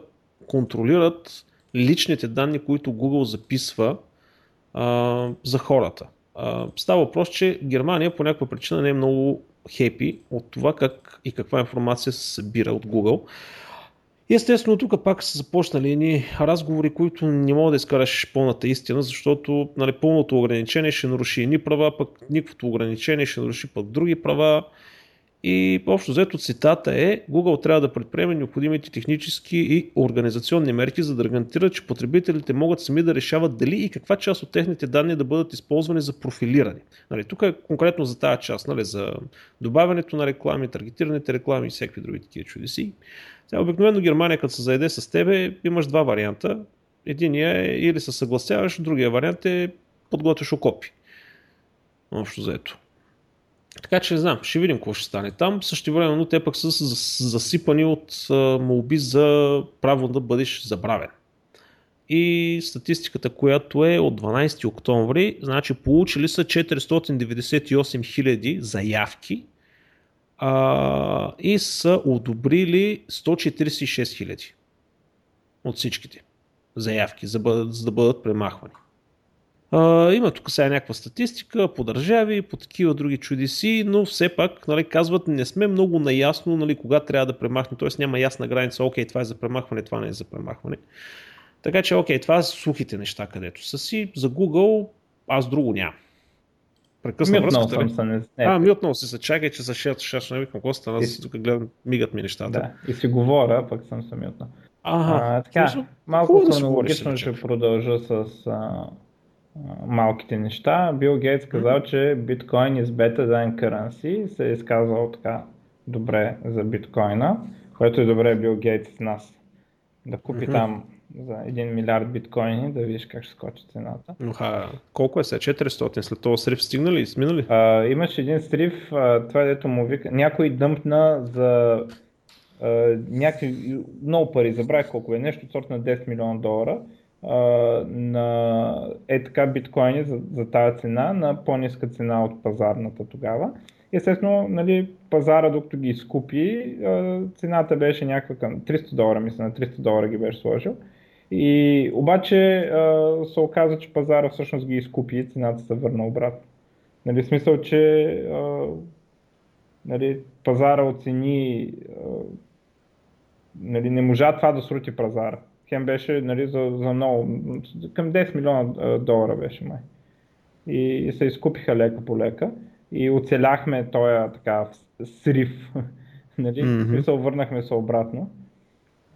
контролират личните данни, които Google записва а, за хората. А, става въпрос, че Германия по някаква причина не е много хепи от това как и каква информация се събира от Google. Естествено, тук пак са започнали едни разговори, които не мога да изкараш пълната истина, защото, нали, пълното ограничение ще наруши едни права, пък никаквото ограничение ще наруши пък други права. И общо взето цитата е: Google трябва да предприеме необходимите технически и организационни мерки, за да гарантира, че потребителите могат сами да решават дали и каква част от техните данни да бъдат използвани за профилиране. Нали, тук е конкретно за тази част, нали, за добавянето на реклами, таргетираните реклами и всякакви други такива чудеси. Сега, обикновено Германия, като се заеде с тебе, имаш два варианта. Единия е или се съгласяваш, другия вариант е подготвяш окопи. Общо взето. Така че не знам, ще видим какво ще стане там. Същевременно те пък са засипани от молби за право да бъдеш забравен. И статистиката, която е от дванайсети октомври, значи получили са четиристотин деветдесет и осем хиляди заявки а, и са одобрили сто четирийсет и шест хиляди от всичките заявки, за да бъдат, за да бъдат премахвани. Uh, има тук сега някаква статистика по държави, по такива други чудеси, но все пак, нали, казват, не сме много наясно, нали, кога трябва да премахне, т.е. няма ясна граница, окей, това е за премахване, това не е за премахване. Така че, окей, това са сухите неща, където са си. За Google аз друго нямам. Прекъсна връзката. Съм съм не... А, ми отново се чакай, че за шерто шашно не викам коста, аз тук гледам, мигат ми нещата. Да, и си говоря, пък съм съм ютна. Ага, а, така, може... малко хронологично да ще продължа с... А... малките неща. Бил Гейтс казал, че Bitcoin is better than currency. Се е изказал така добре за биткоина, което е добре Бил Гейтс с нас. Да купи mm-hmm. там за един милиард биткоини, да видиш как ще скочи цената. Уха, колко е сега? четиристотин? След това срив стигнали и сминали? А, имаш един срив, това е дето му вика, някой дъмпна за а, някакви много пари, забравих колко е, нещо от сорта на десет милиона долара. На е така биткоини за, за тази цена, на по-ниска цена от пазарната тогава. Естествено, нали, пазара, докато ги изкупи, цената беше някаква към триста долара, мисля, на триста долара ги беше сложил. И обаче се оказа, че пазара всъщност ги изкупи и цената се върна обратно. Нали, в смисъл, че, нали, пазара оцени, нали, не можа това да срути пазара. Хем беше, нали, за, за много, към десет милиона долара беше май. И, и се изкупиха лека по лека и оцеляхме този така срив. Нали? Mm-hmm. И се върнахме се обратно.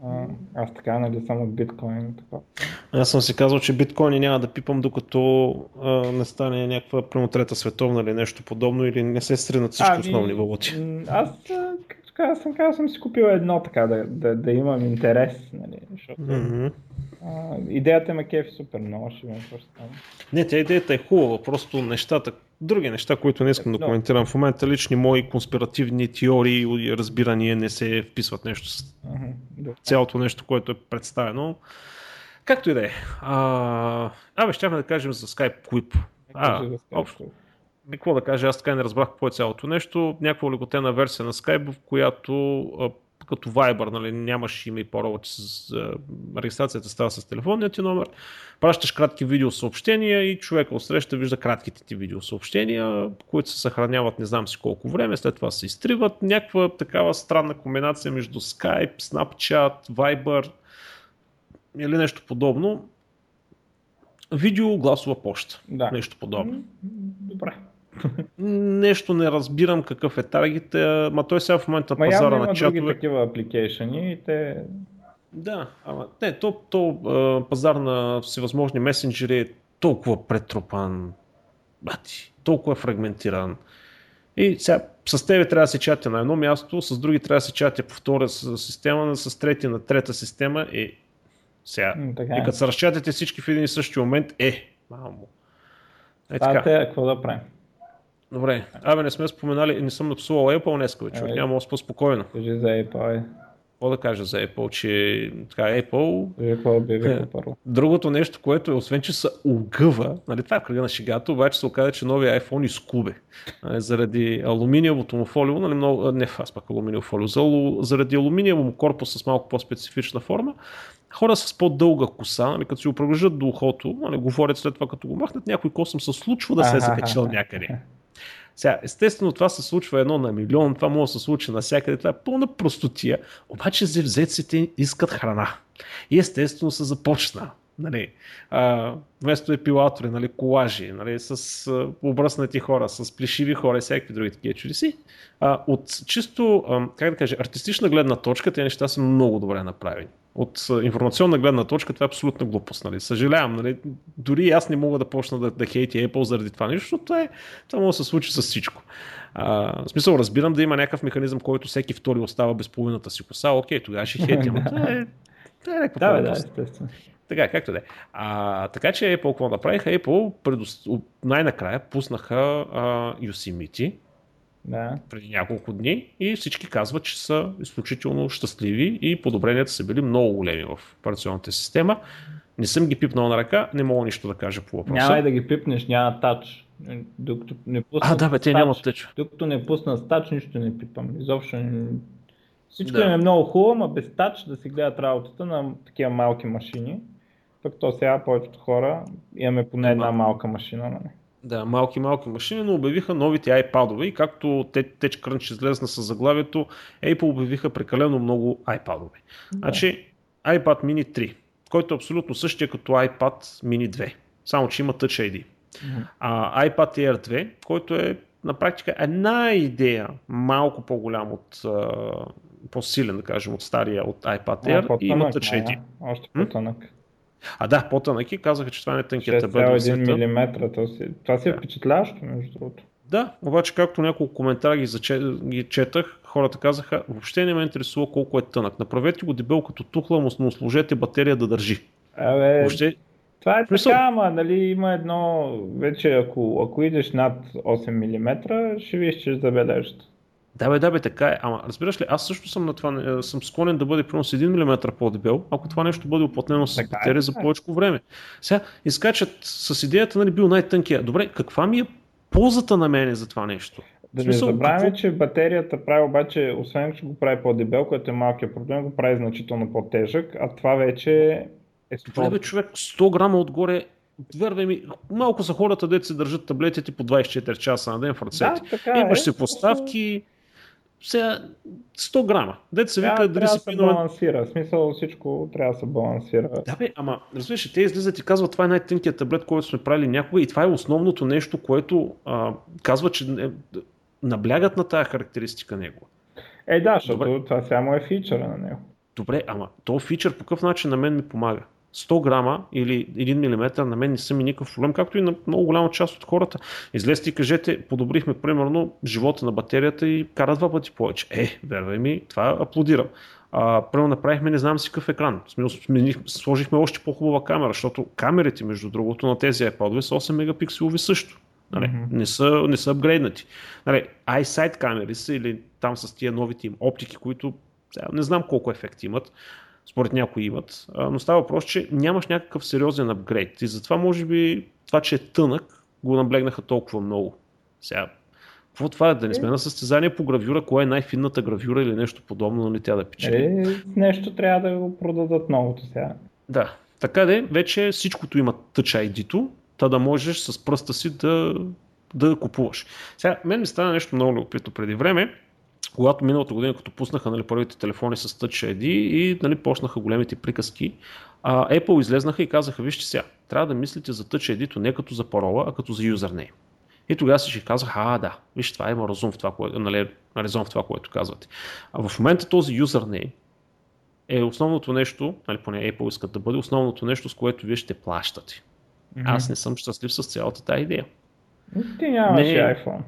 А, аз така, нали, само биткоин. Така. Аз съм си казал, че биткоини няма да пипам, докато а, не стане някаква прямо трета световна или нещо подобно, или не се сринат всички а, основни валути. Аз... Аз съм казал, съм си купил едно така, да, да, да имам интерес, нали, защото mm-hmm. а, идеята ме кефи супер много, ще имам просто. Не, тя идеята е хубава, просто нещата, други неща, които не искам да коментирам в момента, лични мои конспиративни теории и разбирания не се вписват нещо с mm-hmm. цялото нещо, което е представено. Както и да е. А, бе, щяхме да кажем за Skype Quip. А, за общо. Какво да кажа, аз така не разбрах какво е цялото нещо. Някаква леготена версия на Skype, в която а, като Viber, нали, нямаш име и парола, че с, а, регистрацията става с телефонния ти номер. Пращаш кратки видеосъобщения и човека отсреща вижда кратките ти видеосъобщения, които се съхраняват не знам си колко време, след това се изтриват. Някаква такава странна комбинация между Skype, Snapchat, Viber или нещо подобно. Видео, гласова почта. Да. Нещо подобно. Добре. Нещо не разбирам какъв е таргет, ма той сега в момента на пазара на чатове. Ма явно има други такива апликейшъни и те... Да, ама не, то, то а, пазар на всевъзможни месенджери е толкова претрупан, бати, толкова фрагментиран. И сега с тебе трябва да се чатя на едно място, с други трябва да се чатя по втора система, с трети на трета система е... Сега. И като се разчатите всички в един и същи момент, е, мамо. Е, а те, какво да правим? Добре, абе не сме споменали, не съм написувал Apple днес, човек, е, няма много спокойно. Кажи за Apple, е. Какво да кажа за Apple, че така, Apple... Apple обяви първо. Другото нещо, което е, освен че се огъва, нали, това е в кръга на шегата, обаче се оказа, че новия iPhone изкубе. Нали, заради алуминиевото му фолио, нали, много... не аз пак алуминиево фолио, заради алуминиево му корпус с малко по-специфична форма, хора с по-дълга коса, нали, като си го приближат до ухото, нали, говорят след това, като го махнат, някой кос им се случва да се е закачил някъде. Сега, естествено, това се случва едно на милион, това може да се случи навсякъде, това е пълна простотия, обаче зевзеците искат храна. И естествено се започна. Нали, а, вместо епилатори, нали, колажи, нали, с а, обръснати хора, с плешиви хора и всякакви други такива чудеси. А, от чисто, а, как да кажа, артистична гледна точка, тези неща са много добре направени. От информационна гледна точка това е абсолютна глупост. Нали. Съжалявам, нали, дори аз не мога да почна да, да хейти Apple заради това нещо, защото това, е, това може да се случи с всичко. А, в смисъл, разбирам да има някакъв механизъм, който всеки втори остава без половината си коса, окей, тогава ще хейтим. Това е, това е някаква да, глупост. Да, така, както да е. А, така че Apple какво направиха? Apple предост... най-накрая пуснаха а, Yosemite да. преди няколко дни и всички казват, че са изключително щастливи и подобренията са били много големи в операционната система. Не съм ги пипнал на ръка, не мога нищо да кажа по въпроса. Няма и да ги пипнеш, няма тач. Докато не пуснат а, да, бе, те нямат тач. Докато не пуснат тач, нищо не пипам. Изобщо не... Всичко да. Им е много хубаво, но без тач да си гледат работата на такива малки машини. То сега повечето хора имаме поне една малка машина на не. Да, малки-малки машини, но обявиха новите iPad-ове и както Теч Крънч излезна с заглавието, Apple обявиха прекалено много iPad-ове. Да. Значи iPad mini три, който е абсолютно същия като iPad mini две, само че има Touch ай ди. Да. А iPad Air две, който е на практика една идея малко по-голям от по-силен, да кажем, от стария, от iPad Air а, и има Touch ай ди. А, още по-тънък. А да, по-тънъки казаха, че това не е тънкият табел. шест цяло и един милиметра, това си, това си да. е впечатляващо, между другото. Да, обаче както няколко коментари ги, заче, ги четах, хората казаха, въобще не ме интересува колко е тънък. Направете го дебел като тухла, му сложете батерия да държи. Абе, въобще... това е Присъл... така, ама нали, има едно, вече ако, ако идеш над осем милиметра, ще виж, че забележат. Да бе, да бе, така е. Ама разбираш ли, аз също съм на това, съм склонен да бъде примерно с един милиметр по-дебел, ако това нещо бъде уплътнено с батерия за повече време. Сега изкачат с идеята, нали, бил най-тънкия. Добре, каква ми е ползата на мене за това нещо? Да не забравяме, какво... че батерията прави обаче, освен че го прави по-дебел, което е малкият проблем, го прави значително по-тежък, а това вече е... Това бе, човек, сто грама отгоре. Вярвай ми, малко са хората, дето се държат таблетите по двайсет и четири часа на ден в ръцете. Да, имаш е, си поставки. Сега сто грама. Дето се вика, дали се пинува... балансира. В смисъл всичко трябва да се балансира. Да бе, ама разбираш, те излизат и казват, това е най-тънкият таблет, който сме правили някога и това е основното нещо, което а, казва, че е, наблягат на тая характеристика него. Е да, защото добре, това само е фичъра на него. Добре, ама то фичър по какъв начин на мен ми помага? сто грама или един милиметр на мен не са ми никакъв проблем, както и на много голяма част от хората. Излезте и кажете, подобрихме примерно живота на батерията и кара два пъти повече. Е, вярвай ми, това аплодирам. А, примерно направихме не знам си какъв екран. Сложихме още по-хубава камера, защото камерите, между другото, на тези iPad-ове са осем мегапикселови също. Нали? Mm-hmm. Не са, не са апгрейднати. Нали, iSight камери са или там с тия новите им оптики, които не знам колко ефект имат. Според някои имат, но става въпрос, че нямаш някакъв сериозен апгрейд и затова може би това, че е тънък, го наблегнаха толкова много. Сега, какво това е? Да не сме на състезание по гравюра, кое е най-финната гравюра или нещо подобно, нали тя да печели? Е, нещо трябва да го продадат новото сега. Да, така де, вече всичкото има Touch ай ди-то, та да можеш с пръста си да, да купуваш. Сега, мен ми стана нещо много любопитно преди време, когато миналата година, като пуснаха, нали, първите телефони с Touch ай ди и, нали, почнаха големите приказки, а Apple излезнаха и казаха, вижте сега, трябва да мислите за Touch ай ди-то не като за парола, а като за юзернейм. И тогава си ще казах, а да, виж, това има резон в това, кое, нали, резон в това, което казвате. А в момента този юзернейм е основното нещо, нали, поне Apple искат да бъде основното нещо, с което вие ще плащате. Mm-hmm. Аз не съм щастлив с цялата тази идея. Ти нямаш не... iPhone.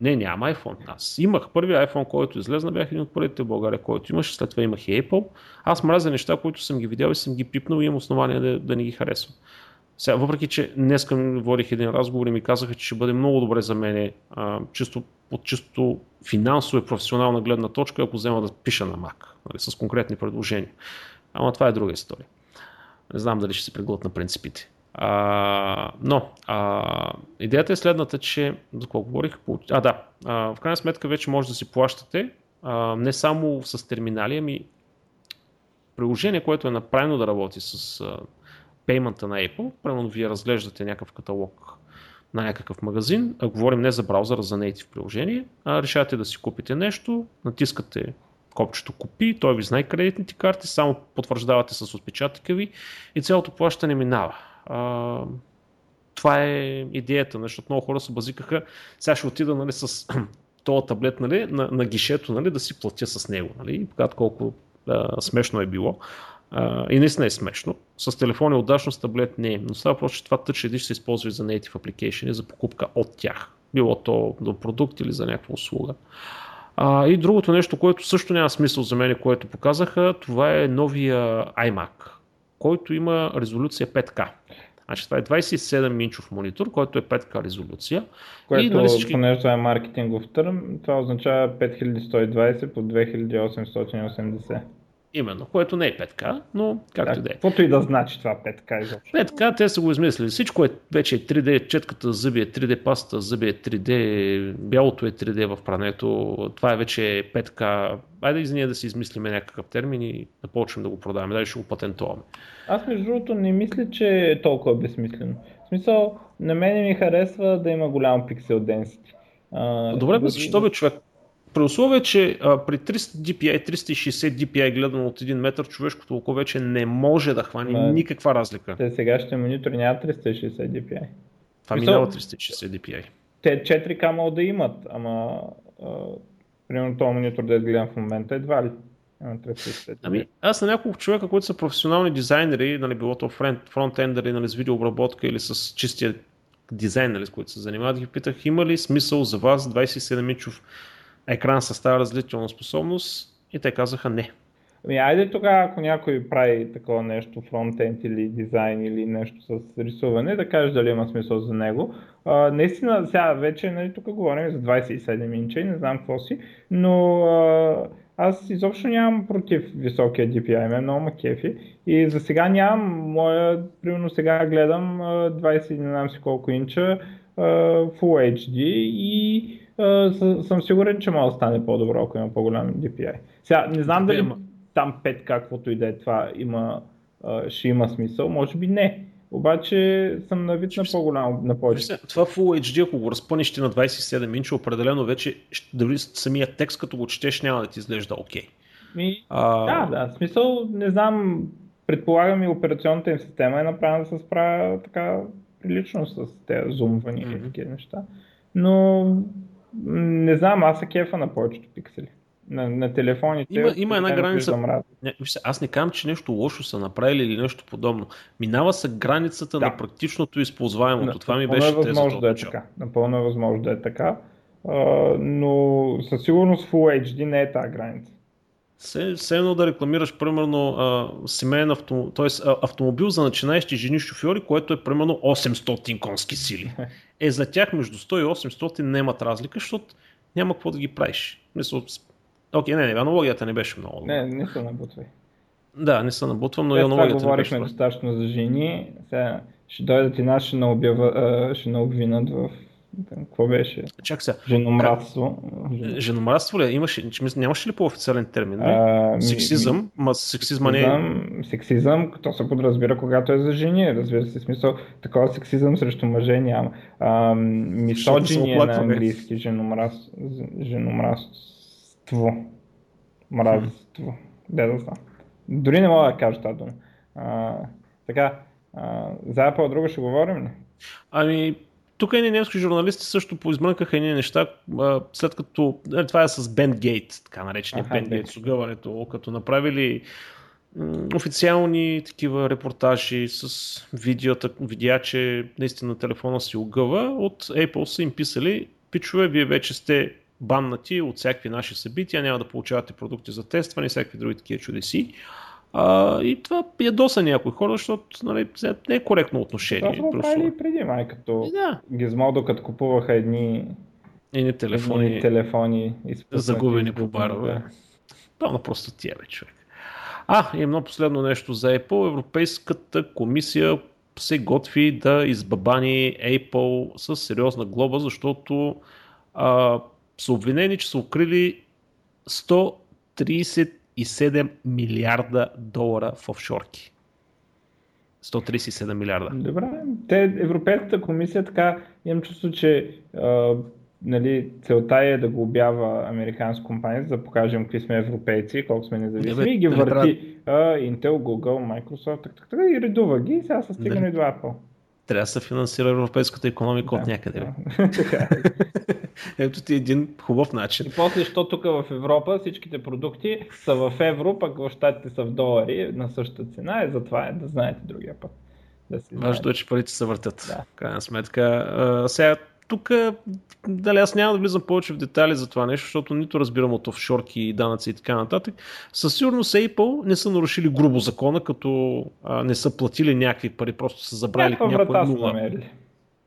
Не, няма iPhone. Аз имах първия iPhone, който излезна, бях един от първите в България, който имаш, след това имах и Apple. Аз мразя неща, които съм ги видял и съм ги пипнал и имам основания да, да не ги харесвам. Сега, въпреки че днеска водих един разговор и ми казаха, че ще бъде много добре за мен чисто, от чисто финансово и професионална гледна точка, ако взема да пиша на Mac, нали, с конкретни предложения. Ама това е друга история. Не знам дали ще се преглътна принципите. А, но а, идеята е следната, че за какво говорих? А, да, а, в крайна сметка вече може да си плащате а, не само с терминали, ами приложение, което е направено да работи с а, пеймента на Apple. Примерно вие разглеждате някакъв каталог на някакъв магазин, а говорим не за браузъра, за native приложение, а решавате да си купите нещо, натискате копчето купи, той ви знае кредитните карти, само потвърждавате с отпечатъка ви и цялото плащане минава. А, това е идеята, защото много хора се базикаха, сега ще отида, нали, с този таблет, нали, на, на гишето, нали, да си платя с него, нали, и показват колко а, смешно е било. Uh, и наистина е смешно. С телефон е удачно, с таблет не е. Но става просто, че това Touch ай ди ще се използва и за native application, за покупка от тях. Било то до продукт или за някаква услуга. Uh, и другото нещо, което също няма смисъл за мен, което показаха, това е новия iMac, който има резолюция пет К. Значи това е двадесет и седем инчов монитор, който е пет К резолюция. Което, и, нали, всички... понеже е маркетингов търм, това означава пет хиляди сто и двадесет по две хиляди осемстотин и осемдесет. Именно, което не е пет К, но както да е. Каквото и да значи това пет К изобщо. пет К, те са го измислили. Всичко е, вече е три Д, четката зъби е три Д, паста зъби е три Д, бялото е три Д в прането. Това е вече е пет К. Айде из ние да си измислиме някакъв термин и да почнем да го продаваме. Дали ще го патентуваме. Аз между другото не мисля, че е толкова безсмислено. В смисъл, на мен ми харесва да има голям пиксел денсити. Добре, без защо бе, човек? При условие, че а, при триста ди пи ай, триста и шейсет ди пи ай гледано от един метър, човешкото око вече не може да хване а, никаква разлика. Те сега ще монитори няма триста и шейсет ди пи ай. Това ми дава триста и шейсет ди пи ай. Те четири К могат да имат, ама а, примерно този монитор да гледам в момента едва ли. Ами, аз на няколко човека, които са професионални дизайнери, нали, било то фронтендери, нали, с видеообработка или с чистия дизайн, нали, с които се занимават, ги питах, има ли смисъл за вас двадесет и седем инчов екран с тази различителна способност, и те казаха не. Ами, айде тогава, ако някой прави такова нещо, фронтенд или дизайн или нещо с рисуване, да кажеш дали има смисъл за него. А, наистина, сега вече, нали, тук говорим за двадесет и седем инча и не знам какво си, но а, аз изобщо нямам против високия ди пи ай, ме много ма кефи и за сега нямам, моя, примерно сега гледам двадесет и едно колко инча Full ейч ди и Uh, съм сигурен, че може да стане по-добро, ако има по-голям ди пи ай. Сега не знам дали има там пет К, каквото и да е това, има, uh, ще има смисъл, може би не. Обаче съм навид на по-голямо, на повече. Това Full ейч ди, ако го разпънеш ти на двадесет и седем инча, определено вече дори самия текст, като го четеш, няма да ти изглежда окей. Okay. Ми... Uh... Да, да, в смисъл не знам, предполагам и операционната им система е направена да се справя така прилично с тези зумвания mm-hmm. и такива неща. Но... не знам, аз е кефа на повечето пиксели. На, на телефоните... Има, има една граница... Не, виж, аз не казвам, че нещо лошо са направили или нещо подобно. Минава са границата да. на практичното използваемото. На, това ми беше тезата. Да е напълно е възможно да е така. А, но със сигурност Full ейч ди не е тази граница. Все едно да рекламираш, примерно, а, семейен автомобил, т.е. автомобил за начинаещи жени шофьори, което е примерно осемстотин конски сили. Е, за тях между сто и осемстотин немат разлика, защото няма какво да ги правиш. Мисля, окей, не, не, аналогията не беше много добра. Не, не се набутвай. Да, не се набутвам, но и аналогията не беше. Това говорихме достатъчно за жени, сега ще дойдат и нас, ще наобвинат в... Какво беше? Чак сега. Женомразство. Жен... Женомразство ли? Имаше... Нямаше ли по-официален термин? А, сексизъм? Ми... Ма сексизма не е... Сексизъм, като се подразбира, когато е за жени. Разбира се, смисъл, такова сексизъм срещу мъже няма. А, мисоджини на английски. Женомраз... Женомразство. Мразство. Де да знам. Дори не мога да кажа тази дума. А, така, а, за Apple друго ще говорим ли? Ами... Тук едни немски журналисти също поизмънкаха едни неща, след като това е с Bandgate, така наречения Bandgate с огъването, като направили официални такива репортажи с видеота, видя, че наистина телефона си огъва, от Apple са им писали: пичове, вие вече сте баннати от всякакви наши събития, няма да получавате продукти за тестване и всякакви други такива чудеси. А, и това ядоса някои хора, защото нали, не е коректно отношение. Това са направили и преди, май, като да. Гизмодо, като купуваха едни, едни телефони, едни телефони загубени по барове. Пълна просто тия бе, човек. А, и едно последно нещо за Apple. Европейската комисия се готви да избабани Apple с сериозна глоба, защото а, са обвинени, че са укрили сто трийсет и седем милиарда долара в офшорки. сто трийсет и седем милиарда. Добре. Те, Европейската комисия, така имам чувство, че а, нали, целта е да глобява американска компания, за да покажем какви сме европейци, колко сме независими. Не, и ги не, върти а, Intel, Google, Microsoft, така, така, и редува ги и сега са стигнали до Apple. Трябва да се финансира европейската икономика да, от някъде. Да. Ето ти един хубав начин. И после, защото тук в Европа всичките продукти са в евро, пък в щатите са в долари на същата цена и затова е да знаете другия път. Да важно е, че парите се въртят. Да. Крайна сметка. А, сега тук, дали аз няма да влизам повече в детали за това нещо, защото нито разбирам от офшорки и данъци и така нататък. Със сигурност Apple не са нарушили грубо закона, като а, не са платили някакви пари, просто са забрали някоя нула.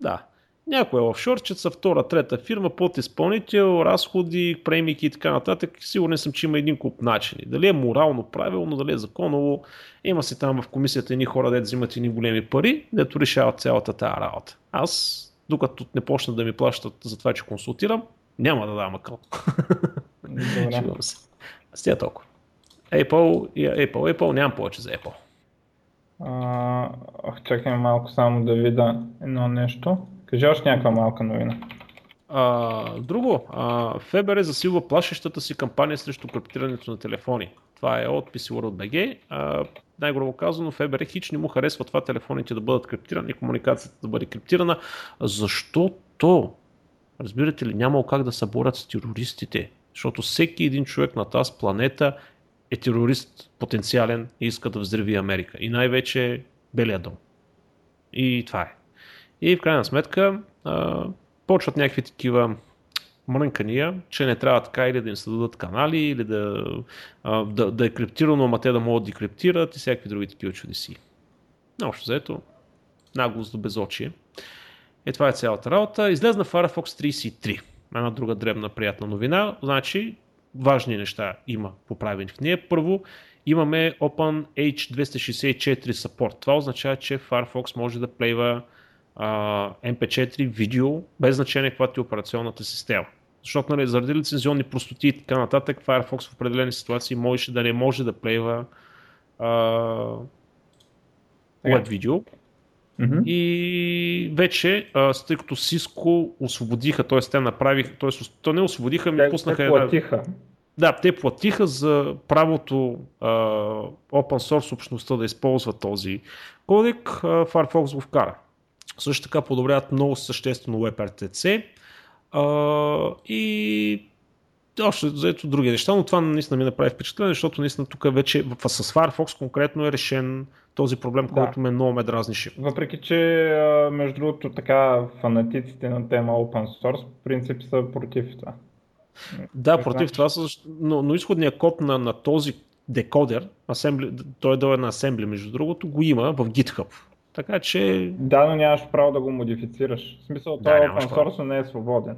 Да. Някоя офшорчица, втора, трета фирма, подизпълнител, разходи, премики и така нататък. Сигурен съм, че има един куп начини. Дали е морално правилно, дали е законово. Има си там в комисията едни хора, дето взимат едни големи пари, дето решават цялата тази работа. Аз, докато не почнат да ми плащат за това, че консултирам, няма да давам акъл. Добре. Стига толкова. Apple, Apple, Apple, нямам повече за Apple. А, чакай малко само да видя едно нещо. Кажи още някаква малка новина. А, друго, а, Фебер е засилва плашещата си кампания срещу криптирането на телефони. Това е от пи си уорлд точка би джи. Най-грубо казано, Фебер е хич не му харесва това телефоните да бъдат криптирани, комуникацията да бъде криптирана, защото, разбирате ли, няма как да се борят с терористите, защото всеки един човек на тази планета е терорист потенциален и иска да взриви Америка. И най-вече Белия дом. И това е. И в крайна сметка а, почват някакви такива мрънкания, че не трябва така или да им се дадат канали, или да, да, да е криптирано, ама те да могат да криптират и всякакви други такива чудеси. Общо взето, наглост до безочие. Е, това е цялата работа. Излезна Firefox трийсет и три. Една друга дребна приятна новина. Значи, важни неща има поправени в нея. Първо, имаме Open H двеста шейсет и четири support. Това означава, че Firefox може да плейва Uh, ем пи четири видео, без значение каква ти е операционната система. Защото нали, заради лицензионни простоти и така нататък, Firefox в определени ситуации можеше да не може да плейва uh, web видео. Mm-hmm. И вече, uh, тъй като Cisco освободиха, т.е. те направиха, т.е. то не освободиха, ми те, пуснаха... Те платиха. Да, те платиха за правото uh, open source общността да използва този кодек, uh, Firefox го вкара. Също така подобряват много съществено WebRTC а, и още заето други неща, но това наистина ми направи впечатление, защото наистина тук вече с Firefox конкретно е решен този проблем, да, който ме много ме дразнише. Въпреки, че между другото така фанатиците на тема Open Source в принцип са против това. Да, против това, но, но изходният код на, на този декодер, асембли, той е дълен на асембли между другото, го има в GitHub. Така че... Да, но нямаш право да го модифицираш. В смисъл, това да, open source не е свободен.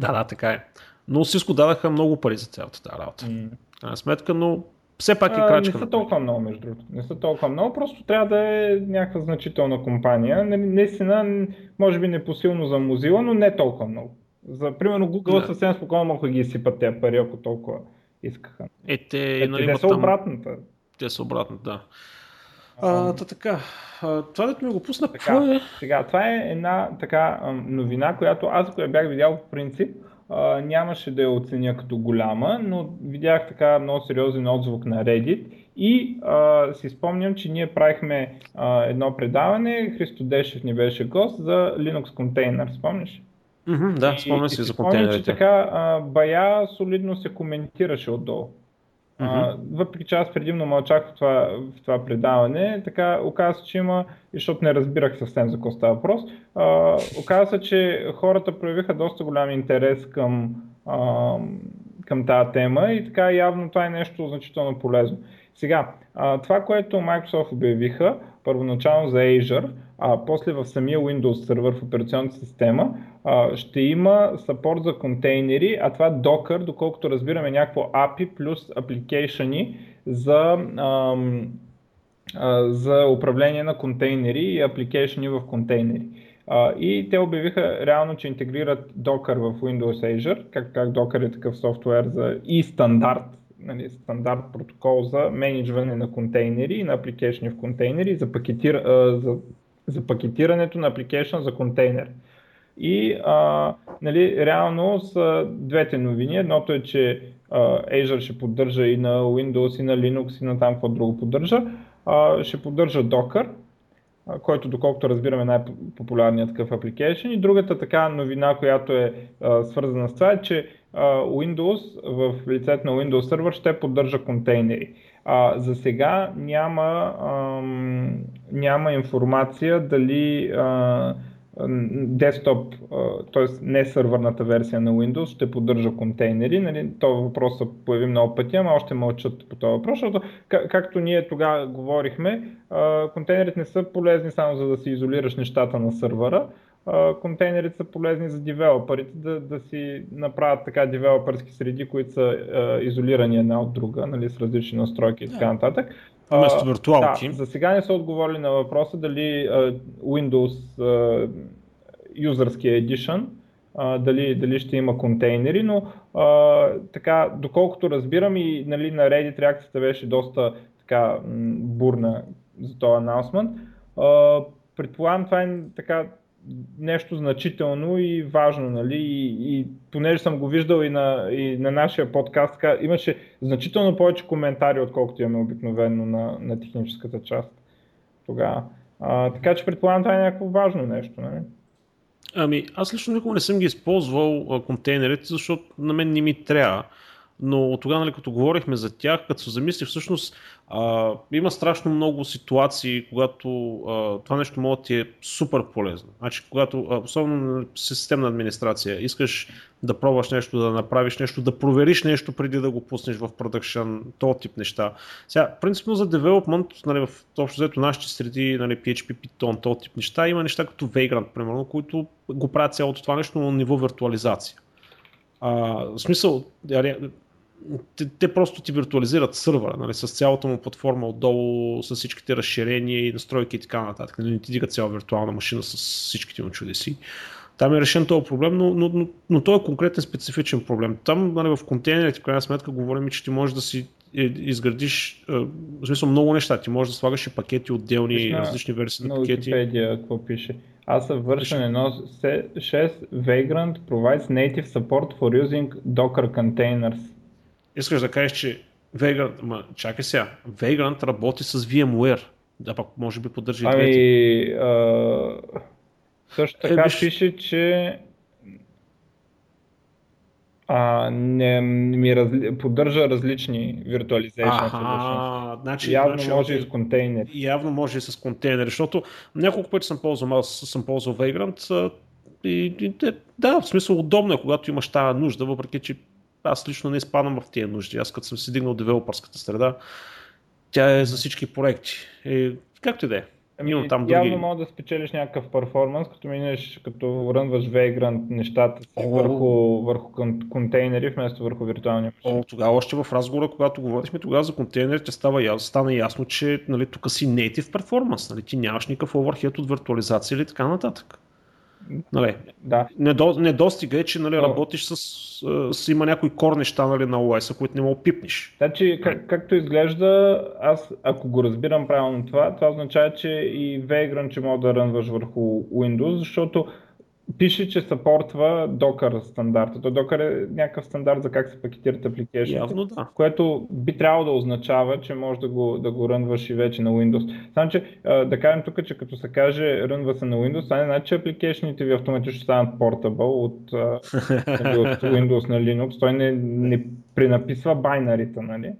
Да, да, така е. Но Cisco дадаха много пари за цялата тази работа. Mm. А, сметка, но Все пак е крачка. А, не са толкова много, между другото. Не са толкова много, просто трябва да е някаква значителна компания. Наистина, може би непосилно за Mozilla, но не толкова много. За примерно Google да. Съвсем спокойно могат да ги изсипат тези пари, ако толкова искаха. Е, те, е, нали, те са там... обратната. Те са обратната, да. А, та така, това да ти ми го пусна, какво е? Сега, това е една така новина, която аз, ако я бях видял по принцип, а, нямаше да я оценя като голяма, но видях така много сериозен отзвук на Reddit и а, си спомням, че ние правихме а, едно предаване, Христо Дешев ни беше гост за Linux контейнер, спомняш? Mm-hmm, да, спомням си за контейнерите. Спомням, че така а, бая солидно се коментираше отдолу. Uh-huh. Въпреки че аз предимно мълчах в това, в това предаване, така оказа се, че има, защото не разбирах съвсем за какво става въпрос, а, оказа се, че хората проявиха доста голям интерес към, а, към тази тема и така явно това е нещо значително полезно. Сега, а, това, което Microsoft обявиха първоначално за Azure, а после в самия Windows сервер в операционната система, а, ще има съпорт за контейнери, а това Docker, доколкото разбираме някакво ей пи ай плюс апликейшъни за, а, а, за управление на контейнери и апликейшъни в контейнери. А, и те обявиха реално, че интегрират Docker в Windows Azure, как, как Docker е такъв софтуер за и стандарт, нали, стандарт протокол за менеджване на контейнери и на апликейшни в контейнери, за пакетир, а, за за пакетирането на апликейшън за контейнер. И а, нали, реално са двете новини. Едното е, че а, Azure ще поддържа и на Windows, и на Linux, и на там какво друго поддържа. А, ще поддържа Docker, а, който доколкото разбираме най-популярният такъв апликейшън. И другата така новина, която е а, свързана с това е, че а, Windows в лицето на Windows Server ще поддържа контейнери. А, за сега няма, ам, няма информация дали а, десктоп, т.е. не сървърната версия на Windows ще поддържа контейнери. Нали, този въпрос се появи много пъти, ама още мълчат по този въпрос, защото как, както ние тогава говорихме, а, контейнерите не са полезни само за да си изолираш нещата на сървъра. Uh, контейнерите са полезни за девелоперите да, да си направят така девелоперски среди, които са uh, изолирани една от друга, нали, с различни настройки yeah. и така нататък. Вместо виртуалки. Uh, да, за сега не са отговорили на въпроса дали uh, Windows uh, Userския Edition uh, дали, дали ще има контейнери, но uh, така, доколкото разбирам и нали, на Reddit реакцията беше доста така, бурна за този анонсмент. Uh, предполагам това е така нещо значително и важно, нали? И, и понеже съм го виждал и на, и на нашия подкаст, така, имаше значително повече коментари, отколкото имаме обикновено на, на техническата част тогава. А, така че предполагам това е някакво важно нещо, нали? Ами, аз лично никога не съм ги използвал контейнерите, защото на мен не ми трябва. Но от тогава, нали, като говорихме за тях, като се замислих, всъщност а, има страшно много ситуации, когато а, това нещо може да ти е супер полезно. Значи, когато, а, особено системна администрация, искаш да пробваш нещо, да направиш нещо, да провериш нещо преди да го пуснеш в продъкшън, този тип неща. Сега, принципно за девелопмент, нали, в общо взето нашите среди, нали, пи ейч пи, Python, този тип неща, има неща като Vagrant, примерно, които го правят цялото това нещо на ниво виртуализация. А, в смисъл, Те, те просто ти виртуализират сървъра, нали, с цялата му платформа отдолу, с всичките разширения и настройки и така нататък. Не ти дига цяла виртуална машина с всичките му чудеси. Там е решен този проблем, но, но, но, но той е конкретен специфичен проблем. Там, нали, в контейнерите, в крайна сметка, говорим, че ти можеш да си изградиш, в смисъл, много неща. Ти можеш да слагаш и пакети, отделни, Пишна, различни версии на пакети. На Wikipedia, какво пише? Аз съм вършен едно шест, Vagrant provides native support for using Docker containers. Искаш да кажеш, че Vagrant, ма, чакай сега, Vagrant работи с VMware, да пак може би поддържи двете. Ами, а... също така е, биш... пише, че а, не, ми разли... поддържа различни виртуализации. Значи, явно значи, може и с контейнери. Явно може и с контейнери, защото няколко пъти съм ползвал, аз съм ползвал Vagrant и, и да, в смисъл удобно е, когато имаш тази нужда, въпреки че аз лично не изпадам в тези нужди. Аз като съм си дигнал девелопърската среда, тя е за всички проекти. И както и да е. Ами, там явно други... мога да спечелиш някакъв перформанс, като минеш, като рънваш вейгрант нещата си върху, върху контейнери вместо върху виртуални машини. О, тогава още в разговора, когато говорихме тогава за контейнерите, става, стана ясно, че нали, тук си native перформанс, нали, ти нямаш никакъв overhead от виртуализация или така нататък. Нали, да. Недо, недостига е, че нали, работиш с, с... има някои кор неща нали, на о ес-а, които не мога пипнеш. Значи, как, както изглежда, аз ако го разбирам правилно това, това означава, че и Vagrant, че мога да рънваш върху Windows, защото пише, че съпортва Docker стандарта. То Docker е някакъв стандарт за как се пакетират апликейшните, да. Което би трябвало да означава, че можеш да го, да го рънваш и вече на Windows. Само, че да кажем тук, че като се каже рънва се на Windows, това не значи, че апликейшните ви автоматично станат портабъл от, от Windows на Linux. Той не, не пренаписва байнарита, нали?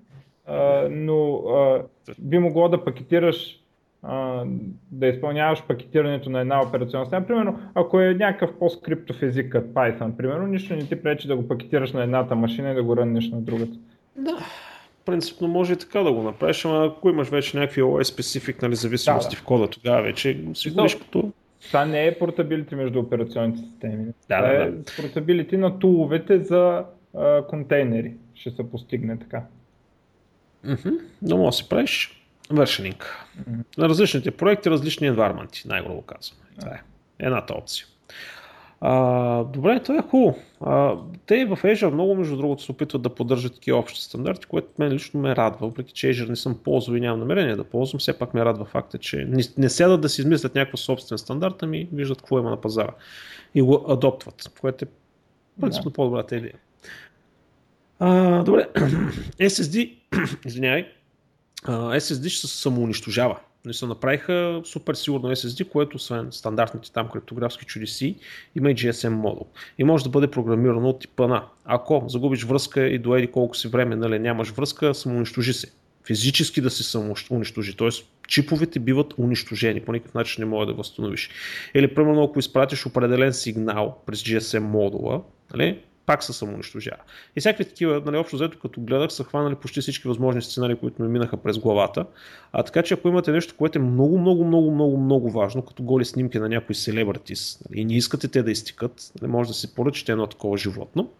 А, но а, би могло да пакетираш да изпълняваш пакетирането на една операционна система. Примерно, ако е някакъв по-скриптов език като Python, примерно, нищо не ти пречи да го пакетираш на едната машина и да го ръннеш на другата. Да, принципно може и така да го направиш, ама ако имаш вече някакви о ес-специфик, нали, зависимости да, да. в кода, тогава вече си гониш като... Това не е портабилити между операционните системи. Да, това да, е да. Портабилити на туловете за а, контейнери. Ще се постигне така. Mm-hmm. Но може да си правиш вършенинг. На различните проекти, различни environment, най-грубо казвам. Това е едната опция. А, добре, това е хубаво. А, те в Azure много, между другото, се опитват да поддържат такива общи стандарти, което мен лично ме радва, въпреки че Azure не съм ползвал и нямам намерение да ползвам, все пак ме радва факта, че не, не седат да си измислят някакъв собствен стандарт, ами виждат какво има на пазара и го адоптват, което е принципно да. По-добрата идея. А, добре, ес ес ди, извинявай, Uh, ес ес ди ще се самоунищожава. Не се направиха супер сигурно ес ес ди, което освен стандартните там криптографски чудеси, има и джи ес ем модул. И може да бъде програмирано от типа на ако загубиш връзка и доеди колко си време, нали нямаш връзка, самоунищожи се. Физически да се самоунищожи, т.е. чиповете биват унищожени, по никакъв начин не може да възстановиш. Или примерно ако изпратиш определен сигнал през джи ес ем модула, нали, пак се самоунищожава. И всякакви такива, нали, общо взето като гледах, са хванали почти всички възможни сценарии, които ми минаха през главата. А така че ако имате нещо, което е много, много, много, много, много важно, като голи снимки на някои селебритис, нали, и не искате те да изтикат, нали, може да си поръчате едно такова животно,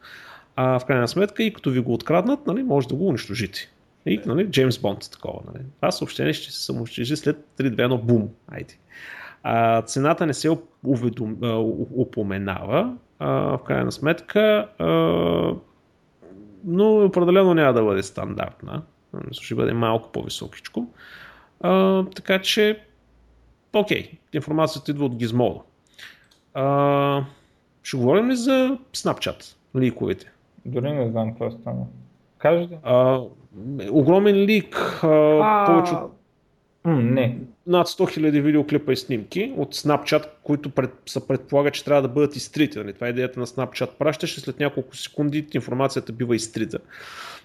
а в крайна сметка и като ви го откраднат, нали, може да го унищожите. И, нали, Джеймс Бонд такова. Нали. Това съобщение ще се самоунищожи след три две едно бум. Айде. А, цената не се уведом... упоменава, Uh, в крайна сметка, uh, но определено няма да бъде стандартна, ще бъде малко по-високичко, uh, така че, окей, okay, информацията идва от Gizmodo. Uh, ще говорим ли за Snapchat, ликовете? Дори не знам какво стана. Кажете? Uh, огромен лик, uh, повече от... Mm, не. Над сто хиляди видеоклипа и снимки от Snapchat, които пред, се предполага, че трябва да бъдат изтрити. Нали? Това е идеята на Snapchat. Пращаш и след няколко секунди информацията бива изтрита.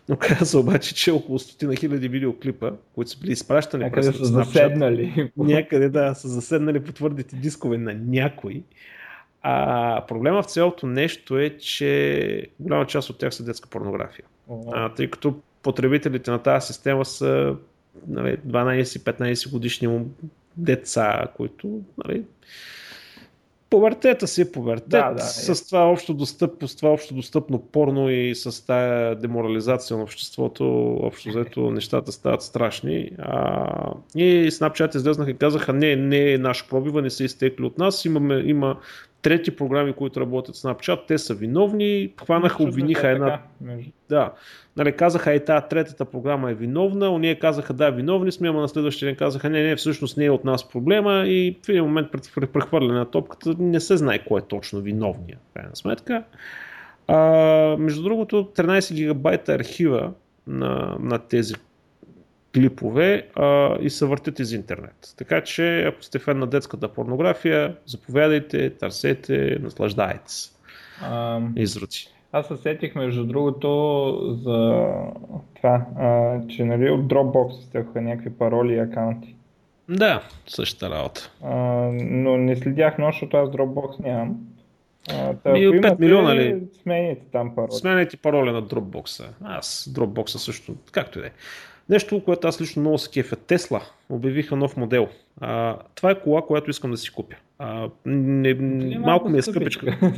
Но каза обаче, че около сто хиляди видеоклипа, които са били изпращани някъде през са Snapchat, заседнали. Някъде да, са заседнали по твърдите дискове на някой. А проблема в цялото нещо е, че голяма част от тях са детска порнография. А, тъй като потребителите на тази система са дванадесет-петнадесет годишни деца, които нали, повъртета си повъртет, да, да, с това общо достъп, с това общо достъпно порно и с тая деморализация на обществото, общо взето нещата стават страшни. А, и Snapchat излезнаха и казаха, не, не е наше пробива, не са изтекли от нас, имаме, има трети програми, които работят в Snapchat, те са виновни, хванаха, обвиниха една... Да. Нали, казаха, ей, тази третата програма е виновна, уния казаха, да, виновни сме, ама на следващия ден казаха, не, не, всъщност не е от нас проблема и в един момент пред прехвърляне на топката не се знае кой е точно виновния, в крайна сметка. А, между другото, тринадесет гигабайта архива на, на тези клипове а, и се въртят из интернет. Така че, ако сте фен на детската порнография, заповядайте, търсете, наслаждайте се. Изрути. Аз се сетих, между другото, за това, а, че нали, от Dropbox изтекоха някакви пароли и акаунти. Да, същата работа. А, но не следях много, защото аз Dropbox нямам. пет милиона ли? Сменяйте там пароли. Сменяйте пароли на Dropbox-а. Аз Dropbox-а също, както и да е. Нещо, което аз лично много се кефя. Тесла обявиха нов модел. А, това е кола, която искам да си купя. А, не, малко, малко ми е скъпичка.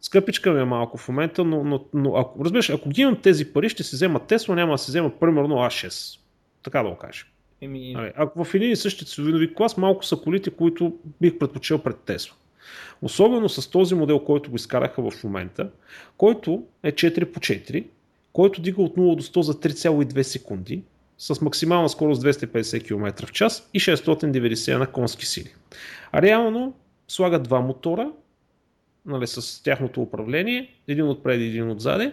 Скъпичка ми е малко в момента, но, но, но ако, разбираш, ако ги имам тези пари, ще си взема Тесла, няма да си взема примерно А шест. Така да го кажем. Еми... Ако в един и същи ценови клас, малко са колите, които бих предпочел пред Тесла. Особено с този модел, който го изкараха в момента, който е четири по четири, който дига от нула до сто за три цяло и две секунди, с максимална скорост двеста и петдесет километра в час и шестстотин деветдесет и едно конски сили. А реално слагат два мотора, нали, с тяхното управление, един отпреди, един отзади,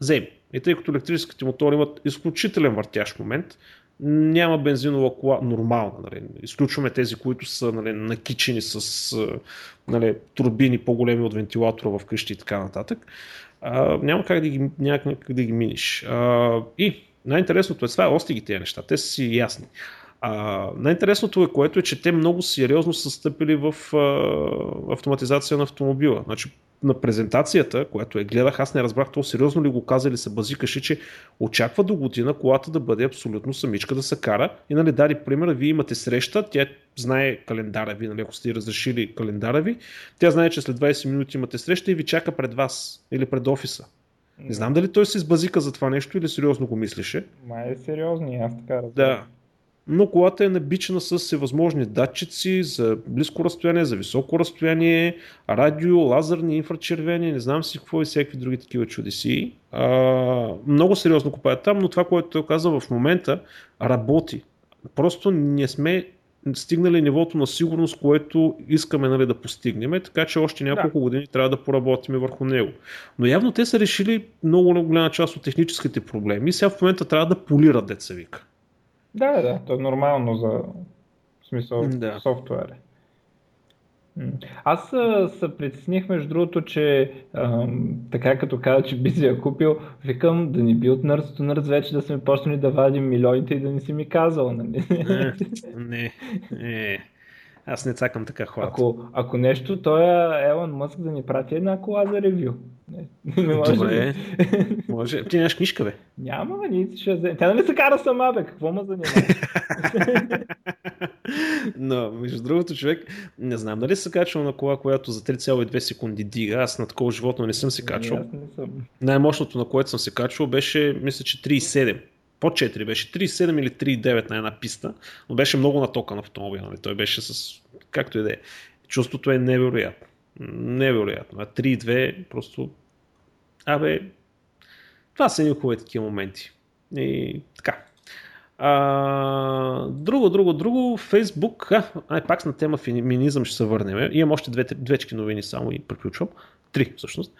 земи. И тъй като електрическите мотори имат изключителен въртящ момент, няма бензинова кола нормална. Нали. Изключваме тези, които са, нали, накичени с, нали, турбини по-големи от вентилатора в къщи и така нататък. А, няма как да ги, някак да ги миниш. А, и най-интересното е, това е още ги тези неща, те са си ясни. А, най-интересното е, което е, че те много сериозно са стъпили в а, автоматизация на автомобила. Значи, на презентацията, която я гледах, аз не разбрах то сериозно ли го казали, се базикаше, че очаква до година колата да бъде абсолютно самичка да се кара. И, нали, даде пример, вие имате среща, тя знае календара ви, нали, ако сте разрешили календара ви, тя знае, че след двайсет минути имате среща и ви чака пред вас или пред офиса. Не знам дали той се избазика за това нещо или сериозно го мислеше. Май е сериозно, аз така разбирам. Да. Но колата е набичена с всевъзможни датчици за близко разстояние, за високо разстояние, радио, лазерни, инфрачервени, не знам си какво и всякакви други такива чудеси. А, много сериозно копаят там, но това, което той каза в момента, работи. Просто не сме стигнали нивото на сигурност, което искаме, нали, да постигнем, така че още няколко да. години трябва да поработим върху него. Но явно те са решили много голяма част от техническите проблеми и сега в момента трябва да полират, деца вика. Да, да, то е нормално за в смисъл да. софтуер. Аз се притесних, между другото, че ам, така като каза, че би си я купил, викам да не би от нърд до нърд вече да сме почнали да вадим милионите и да не си ми казал. Нали? Не, не, не, аз не цакам така хората. Ако, ако нещо, той е Елон Мъск да ни прати една кола за ревю. Не, не може. Добре, може. Ти нямаш книжка, бе? Няма, бе, ние ще вземе. Тя нали се кара сама, бе, какво ма занимава? Но, между другото, човек, не знам дали се качвал на кола, която за три цяло и две секунди дига, аз на такова животно не съм се качвал. Не, аз не съм. Най-мощното, на което съм се качвал, беше, мисля, че три цяло и седем. По четири беше, три цяло и седем или три цяло и девет на една писта, но беше много натока на автомобила, нали? Той беше с, както и да е, чувството е невероятно. Невероятно. А три цяло и две просто... Абе, това са едни хубави такива моменти. И така. А, друго, друго, друго. Фейсбук. А, ай, пак на тема феминизъм ще се върнем. Имам още две, двечки новини само и приключвам. Три, всъщност.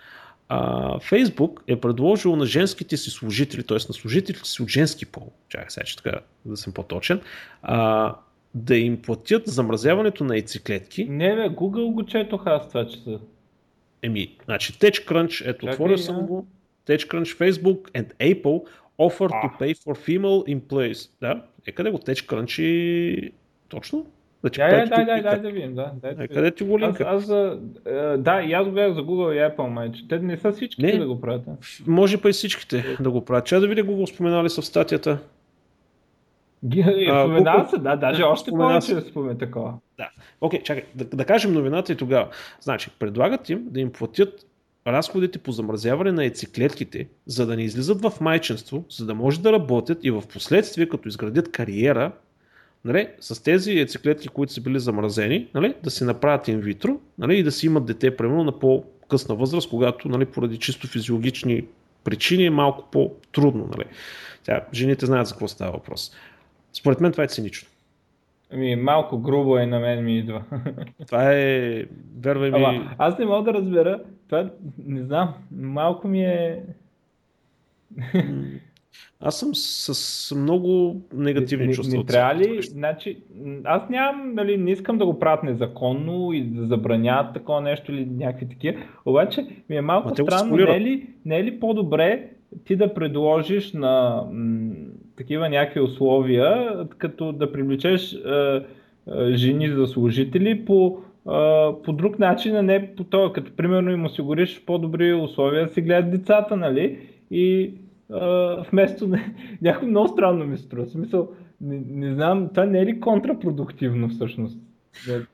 А, Фейсбук е предложил на женските си служители, т.е. на служителите си от женски пол, чакай сега, че така да съм по-точен, а, да им платят замразяването на яйцеклетки. Не, бе, Google го четох аз това, че са. Еми, значи, TechCrunch, ето, отворил съм го. TechCrunch, Facebook and Apple offer ah. to pay for female employees. Да, е къде го TechCrunch и... Точно? Значи, да, дай, дай, дай, дай да видим, да. Дай, да, къде ти го линка? Аз, аз, а, да, и аз го гледах за Google и Apple, май, че те не са всичките не, да го правят. Може па и всичките да го правят. Че да видя Google споменали са в статията. Споменава се, да, даже още повече да спомен такова. Да. Окей, чакай, да, да кажем новината и тогава. Значи, предлагат им да им платят разходите по замразяване на яйцеклетките, за да не излизат в майчинство, за да може да работят и в последствие, като изградят кариера, нали, с тези яйцеклетки, които са били замразени, нали, да се направят инвитро, нали, и да си имат дете, примерно, на по-късна възраст, когато, нали, поради чисто физиологични причини е малко по-трудно. Нали. Тя, жените знаят за какво става въпрос. Според мен това е цинично. Ами, малко грубо е, на мен ми идва. Това е... Вервай ми... Ама, аз не мога да разбера. Това, не знам, малко ми е... Аз съм с много негативни не, чувства. Не, не трябва ли? Значи, аз нямам, нали, не искам да го правят незаконно и да забранят такова нещо или някакви такива. Обаче ми е малко а странно. Не е, ли, не е ли по-добре ти да предложиш на... такива някакви условия, като да привлечеш е, е, жени за служители по по друг начин, а не по това, като примерно им осигуриш по-добри условия да си гледат децата, нали? И а, вместо някакво много странно ми струва. В смисъл, не, не знам, това не е ли контрапродуктивно всъщност?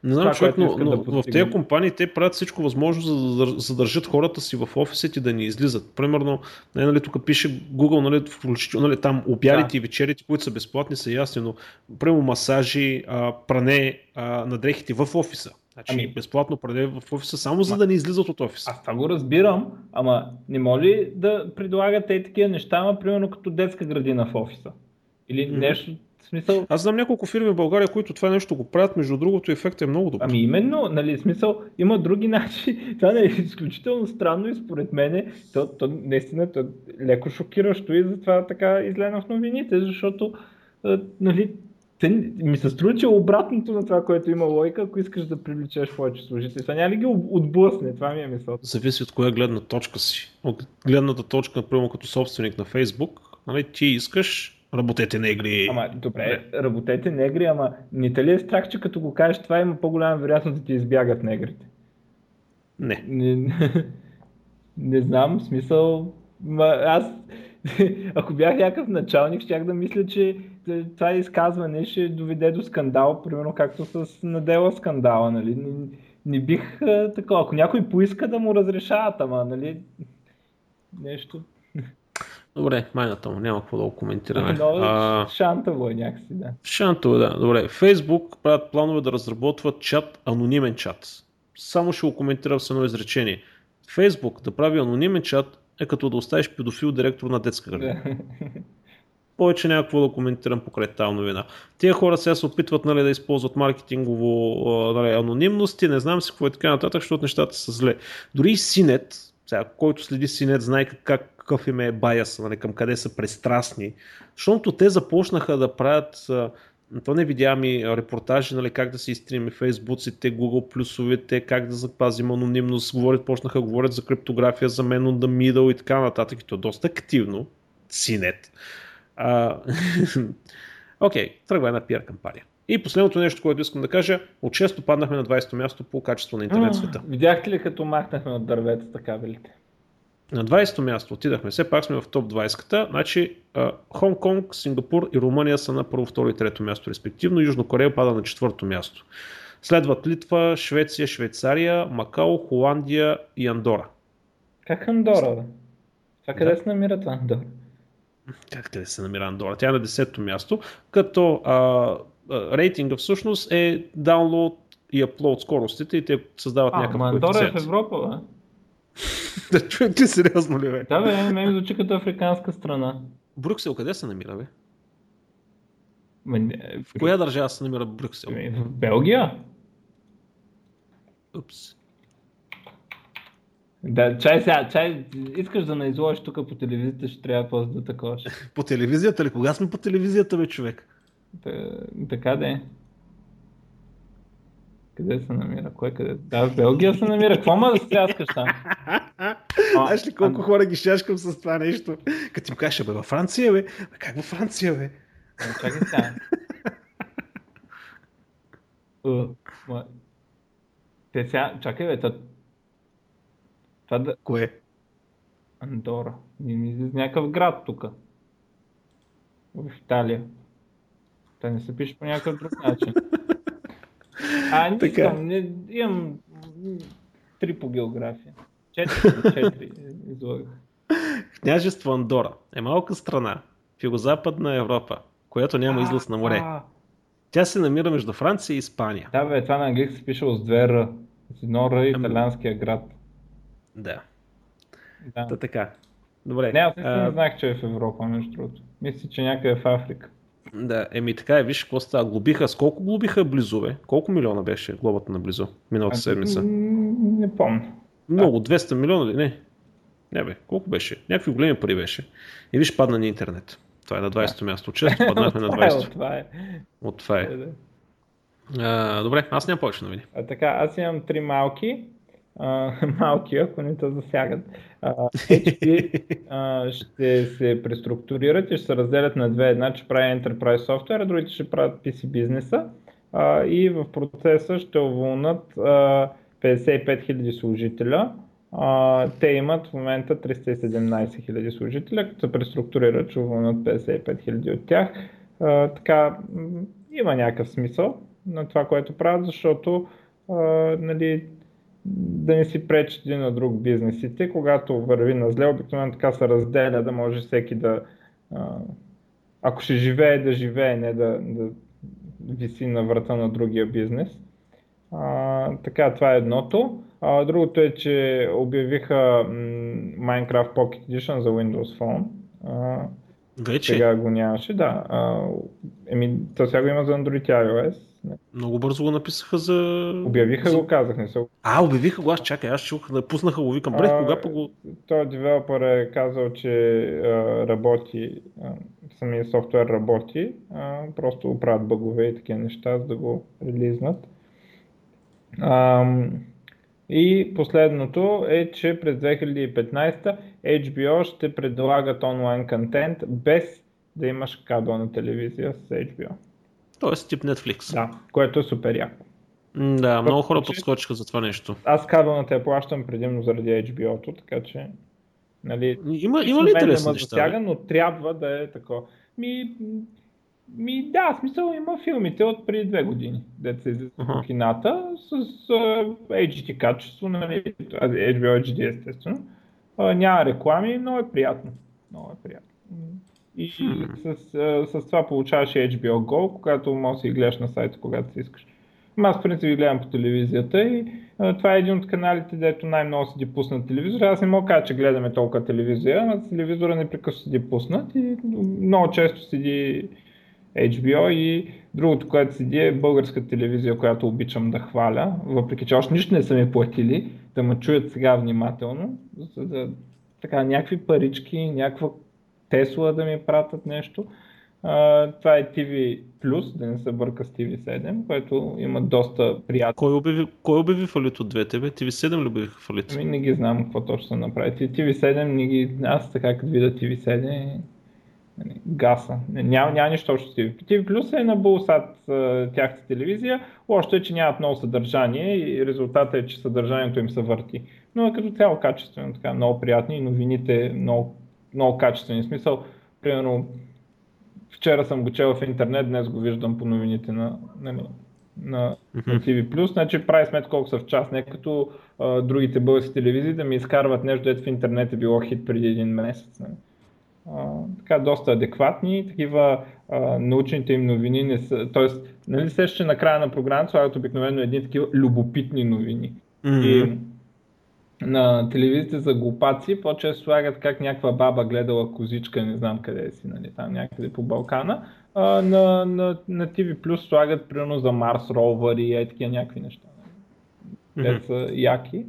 Не знам, човек, но, но да в тези компании те правят всичко възможно, за да задържат хората си в офисите и да не излизат. Примерно, не, нали, тук пише Google, нали, включително, нали, там обядите да. И вечерите, които са безплатни, са ясни, но примерно масажи, а, пране а, на дрехите в офиса. Значи ами... безплатно пране в офиса, само за ама... да не излизат от офиса. Аз това го разбирам, ама не може ли да предлагате такива неща, ама примерно като детска градина в офиса? Или mm-hmm. нещо... Смисъл... Аз знам няколко фирми в България, които това нещо го правят, между другото ефектът е много добър. Ами именно, нали, смисъл, има други начини, това не е изключително странно и според мен то, то наистина то е леко шокиращо и затова така излена в новините, защото нали, те, ми се струва, че обратното на това, което има логика, ако искаш да привлечеш повече служители. Това няма ли ги отблъсне, това ми е мисъл. Зависи от коя гледна точка си. От гледната точка, например, като собственик на Фейсбук, нали, ти искаш работете негри. Ама, добре, добре, работете негри, ама не те ли е страх, че като го кажеш това има по-голяма вероятност да ти избягат негрите? Не. Не, не, не знам, в смисъл... Ма, аз, ако бях някакъв началник, щях да мисля, че това изказване ще доведе до скандал, примерно както с надела скандала, нали? Не, не бих такова. Ако някой поиска да му разрешават, ама, нали? Нещо... Добре, майната му, няма какво да го коментираме. А... Шантово е някакси, да. Шантово, да. Добре, Фейсбук правят планове да разработват чат, анонимен чат. Само ще го коментирам с едно изречение. Фейсбук да прави анонимен чат е като да оставиш педофил директор на детска градина. Повече няма какво да коментирам покрай тази новина. Тия хора сега се опитват, нали, да използват маркетингово, нали, анонимности, не знам си какво е така нататък, защото нещата са зле. Дори и Синет, сега, който следи Синет, знае как какъв им е баяс, нали, към къде са пристрастни, защото те започнаха да правят, то не видями репортажи, нали, как да се изтрими фейсбуците, Google плюсовете, как да запазим анонимност, говорят, почнаха говорят за криптография, за мен on the middle и така нататък, и то е доста активно, Синет. Окей, okay, тръгва една пиар кампания. И последното нещо, което искам да кажа, от шесто паднахме на двайсето място по качество на интернет света. Видяхте ли като махнахме от дърветата кабелите? На двайсето място отидахме, все пак сме в топ двайсетката, значи Хонг Конг, Сингапур и Румъния са на първо, второ и трето място респективно, Южна Корея пада на четвърто място. Следват Литва, Швеция, Швейцария, Макао, Холандия и Андора. Как Андора, бе? А къде да. се намира това Андора? Как къде се намира Андора? Тя е на десето място, като а, а, рейтинга всъщност е download и upload скоростите и те създават а, някакъв коефициент. Андора е в Европа, бе? Да, човек ли, сериозно ли бе? Да бе, ме ми звучи като африканска страна. Брюксел къде се намира бе? Ме, не... В коя държава се намира Брюксел? Ме, в Белгия? Упс. Да, чай сега, чай, искаш да не изложиш тук по телевизията, ще трябва после да таковаш. По телевизията ли? Кога сме по телевизията бе, човек? Да, така да е. Къде се намира? Кой къде? Да, в Белгия се намира. Какво ма да стряскаш там? Знаеш ли колко а... хора ги шашкам с това нещо? Като ти му кажеш, бе, във Франция, бе. А как във Франция, бе? А, чакай сега. uh, ма... Те сега, чакай, бе, това... това да... Кое? Андора. Не ми излиза някакъв град тук. В Италия. Та не се пише по някакъв друг начин. А, не така. Искам, не, имам три по география. Четири, четири излагах. Княжество Андора е малка страна в югозападна Европа, която няма излъз на море. Тя се намира между Франция и Испания. Да бе, това на английски се пише с две Р. С едно Р и италианския град. Да. Да. Та така. Добре. Не, аз а... не знах, че е в Европа, между другото. Мисля, че някъде е в Африка. Да, еми така е, виж какво става, глобиха, с колко глобиха Близове? Колко милиона беше глобата на Близо миналата седмица? Не помня. Много, двеста милиона ли? Не, не бе, колко беше? Някакви големи пари беше. И виж, падна ни интернет. Това е на двайсето място, често паднахме на двайсето. От това е. От това е. А, добре, аз нямам повече новини. А така, аз имам три малки. Uh, малки, ако не те засягат. Uh, Ейч пи uh, ще се преструктурират и ще се разделят на две. Една ще прави Enterprise Software, а другите ще правят пи си бизнеса. а, и в процеса ще уволнат а, петдесет и пет хиляди служителя. А, те имат в момента триста и седемнадесет хиляди служителя, като се преструктурират, ще уволнат петдесет и пет хиляди от тях. А, така, има някакъв смисъл на това, което правят, защото а, нали, да не си пречат един на друг бизнесите. Когато върви на зле, обикновено така се разделя, да може всеки да, ако ще живее, да живее, не да, да виси на врата на другия бизнес. А, така, това е едното. А, другото е, че обявиха Minecraft Pocket Edition за Windows Phone. А, Вече? Сега го нямаше, да. А, еми, то сега го има за Android и iOS. Не. Много бързо го написаха за... Обявиха за... го, казах, не са. А, обявиха го, аз чакай, аз чух, напуснаха го, викам, бред, кога пък го... Той девелопър е казал, че а, работи, а, самия софтуер работи, а, просто оправят бъгове и такива неща, за да го релизнат. А, и последното е, че през две хиляди и петнадесета Ейч Би О ще предлагат онлайн контент без да имаш кабелна телевизия с Ейч Би О. Тоест тип Netflix. Да, което е супер яко. Да, много хора подскочиха за това нещо. Аз кабелната я плащам предимно заради Ейч Би О-то, така че... Нали, има, има ли интересни неща? Затяга, но трябва да е такова. Ми, ми да, смисъл има филмите от преди две години, дето се излизат в кината с uh, Ейч Ди качество, нали, Ейч Би О Ейч Ди естествено. Uh, няма реклами, но е приятно. Много е приятно. И hmm. с, с това получаваш Ейч Би О Go, когато можеш да гледаш на сайта, когато си искаш. Аз в принцип гледам по телевизията и това е един от каналите, дето най-много се ди пуснат телевизора. Аз не мога да кажа, че гледаме толкова телевизия, но телевизора непрекъсно се ди пуснат и много често седи Ейч Би О и другото, което седи е българска телевизия, която обичам да хваля, въпреки че още нищо не са ми платили, да ме чуят сега внимателно, за да така някакви парички, някаква Тесла да ми пратят нещо. А, това е Ти Ви Plus, да не се бърка с Ти Ви седем, което има доста приятно. Кой обяви, кой обяви фалит от двете? Ти Ви седем ли обявиха фалит? Ами не ги знам какво точно направи. Ти Ви седем не ги... Аз така като видя Ти Ви седем гаса. Няма, няма нищо общо с Ти Ви. Ти Ви Plus е на Булсат тяхната телевизия. Лошото е, че нямат много съдържание и резултатът е, че съдържанието им се върти. Но като цяло качествено, така много приятни и новините много много качествени, смисъл. Примерно, вчера съм го чел в интернет, днес го виждам по новините на, нали, на, на Ти Ви плюс. Значи прави сметка колко са в час, не като а, другите български телевизии да ми изкарват нещо, дето в интернет е било хит преди един месец. Нали. А, така, доста адекватни, такива а, научните им новини не са, т.е. нали се ще на края на програмата слагат обикновено едни такива любопитни новини. Mm-hmm. И, на телевизията за глупаци, по-често слагат как някаква баба гледала козичка, не знам къде е си, нали, там някъде по Балкана. А, на, на, на Ти Ви Plus слагат примерно за Марс Ровър и е такива някакви неща. Нали. Mm-hmm. Те са яки.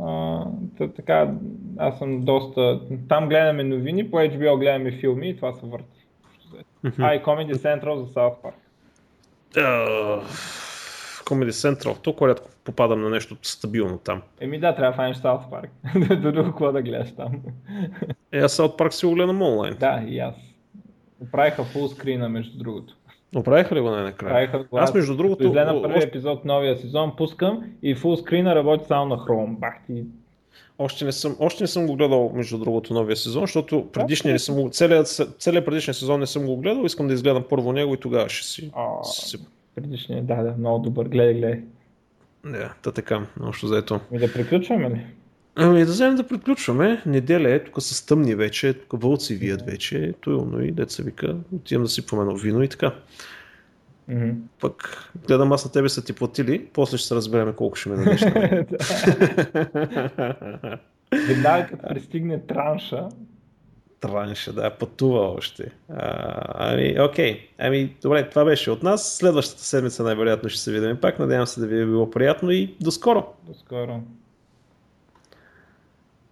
А, тъ, така, аз съм доста... Там гледаме новини, по Ейч Би О гледаме филми и това се върти. Mm-hmm. А и Comedy Central за South Park. Uh... Comedy Central, толкова рядко попадам на нещо стабилно там. Еми да, трябва да фанеш South Park, до друго какво да гледаш там. Е, аз South Park си го гледам онлайн. Да, и аз. Оправиха фулскрина, между другото. Оправиха ли го най-накрая? Аз между другото... Изгледам първи епизод новия сезон, пускам и фулскрина работи само на Chrome. Бах ти... Още не, съм, още не съм го гледал, между другото, новия сезон, защото предишния не съм го... целият, целият предишния сезон не съм го гледал, искам да изгледам първо него и тогава ще си... Oh. Предишния, да, да, много добър, гледай, гледай. Да, та така, общо заето. И да приключваме ли? Ами да вземем да приключваме, неделя е, тук са тъмни вече, тук вълци вият вече, туйно и деца вика, отивам да си поменам вино и така. Mm-hmm. Пък гледам аз на тебе са ти платили, после ще се разбереме колко ще ме дадеш. Веднага като пристигне транша, Транша, да, пътува още. А, ами, окей. Ами, добре, това беше от нас. Следващата седмица най-вероятно ще се видим пак. Надявам се да ви е било приятно и до скоро! До скоро!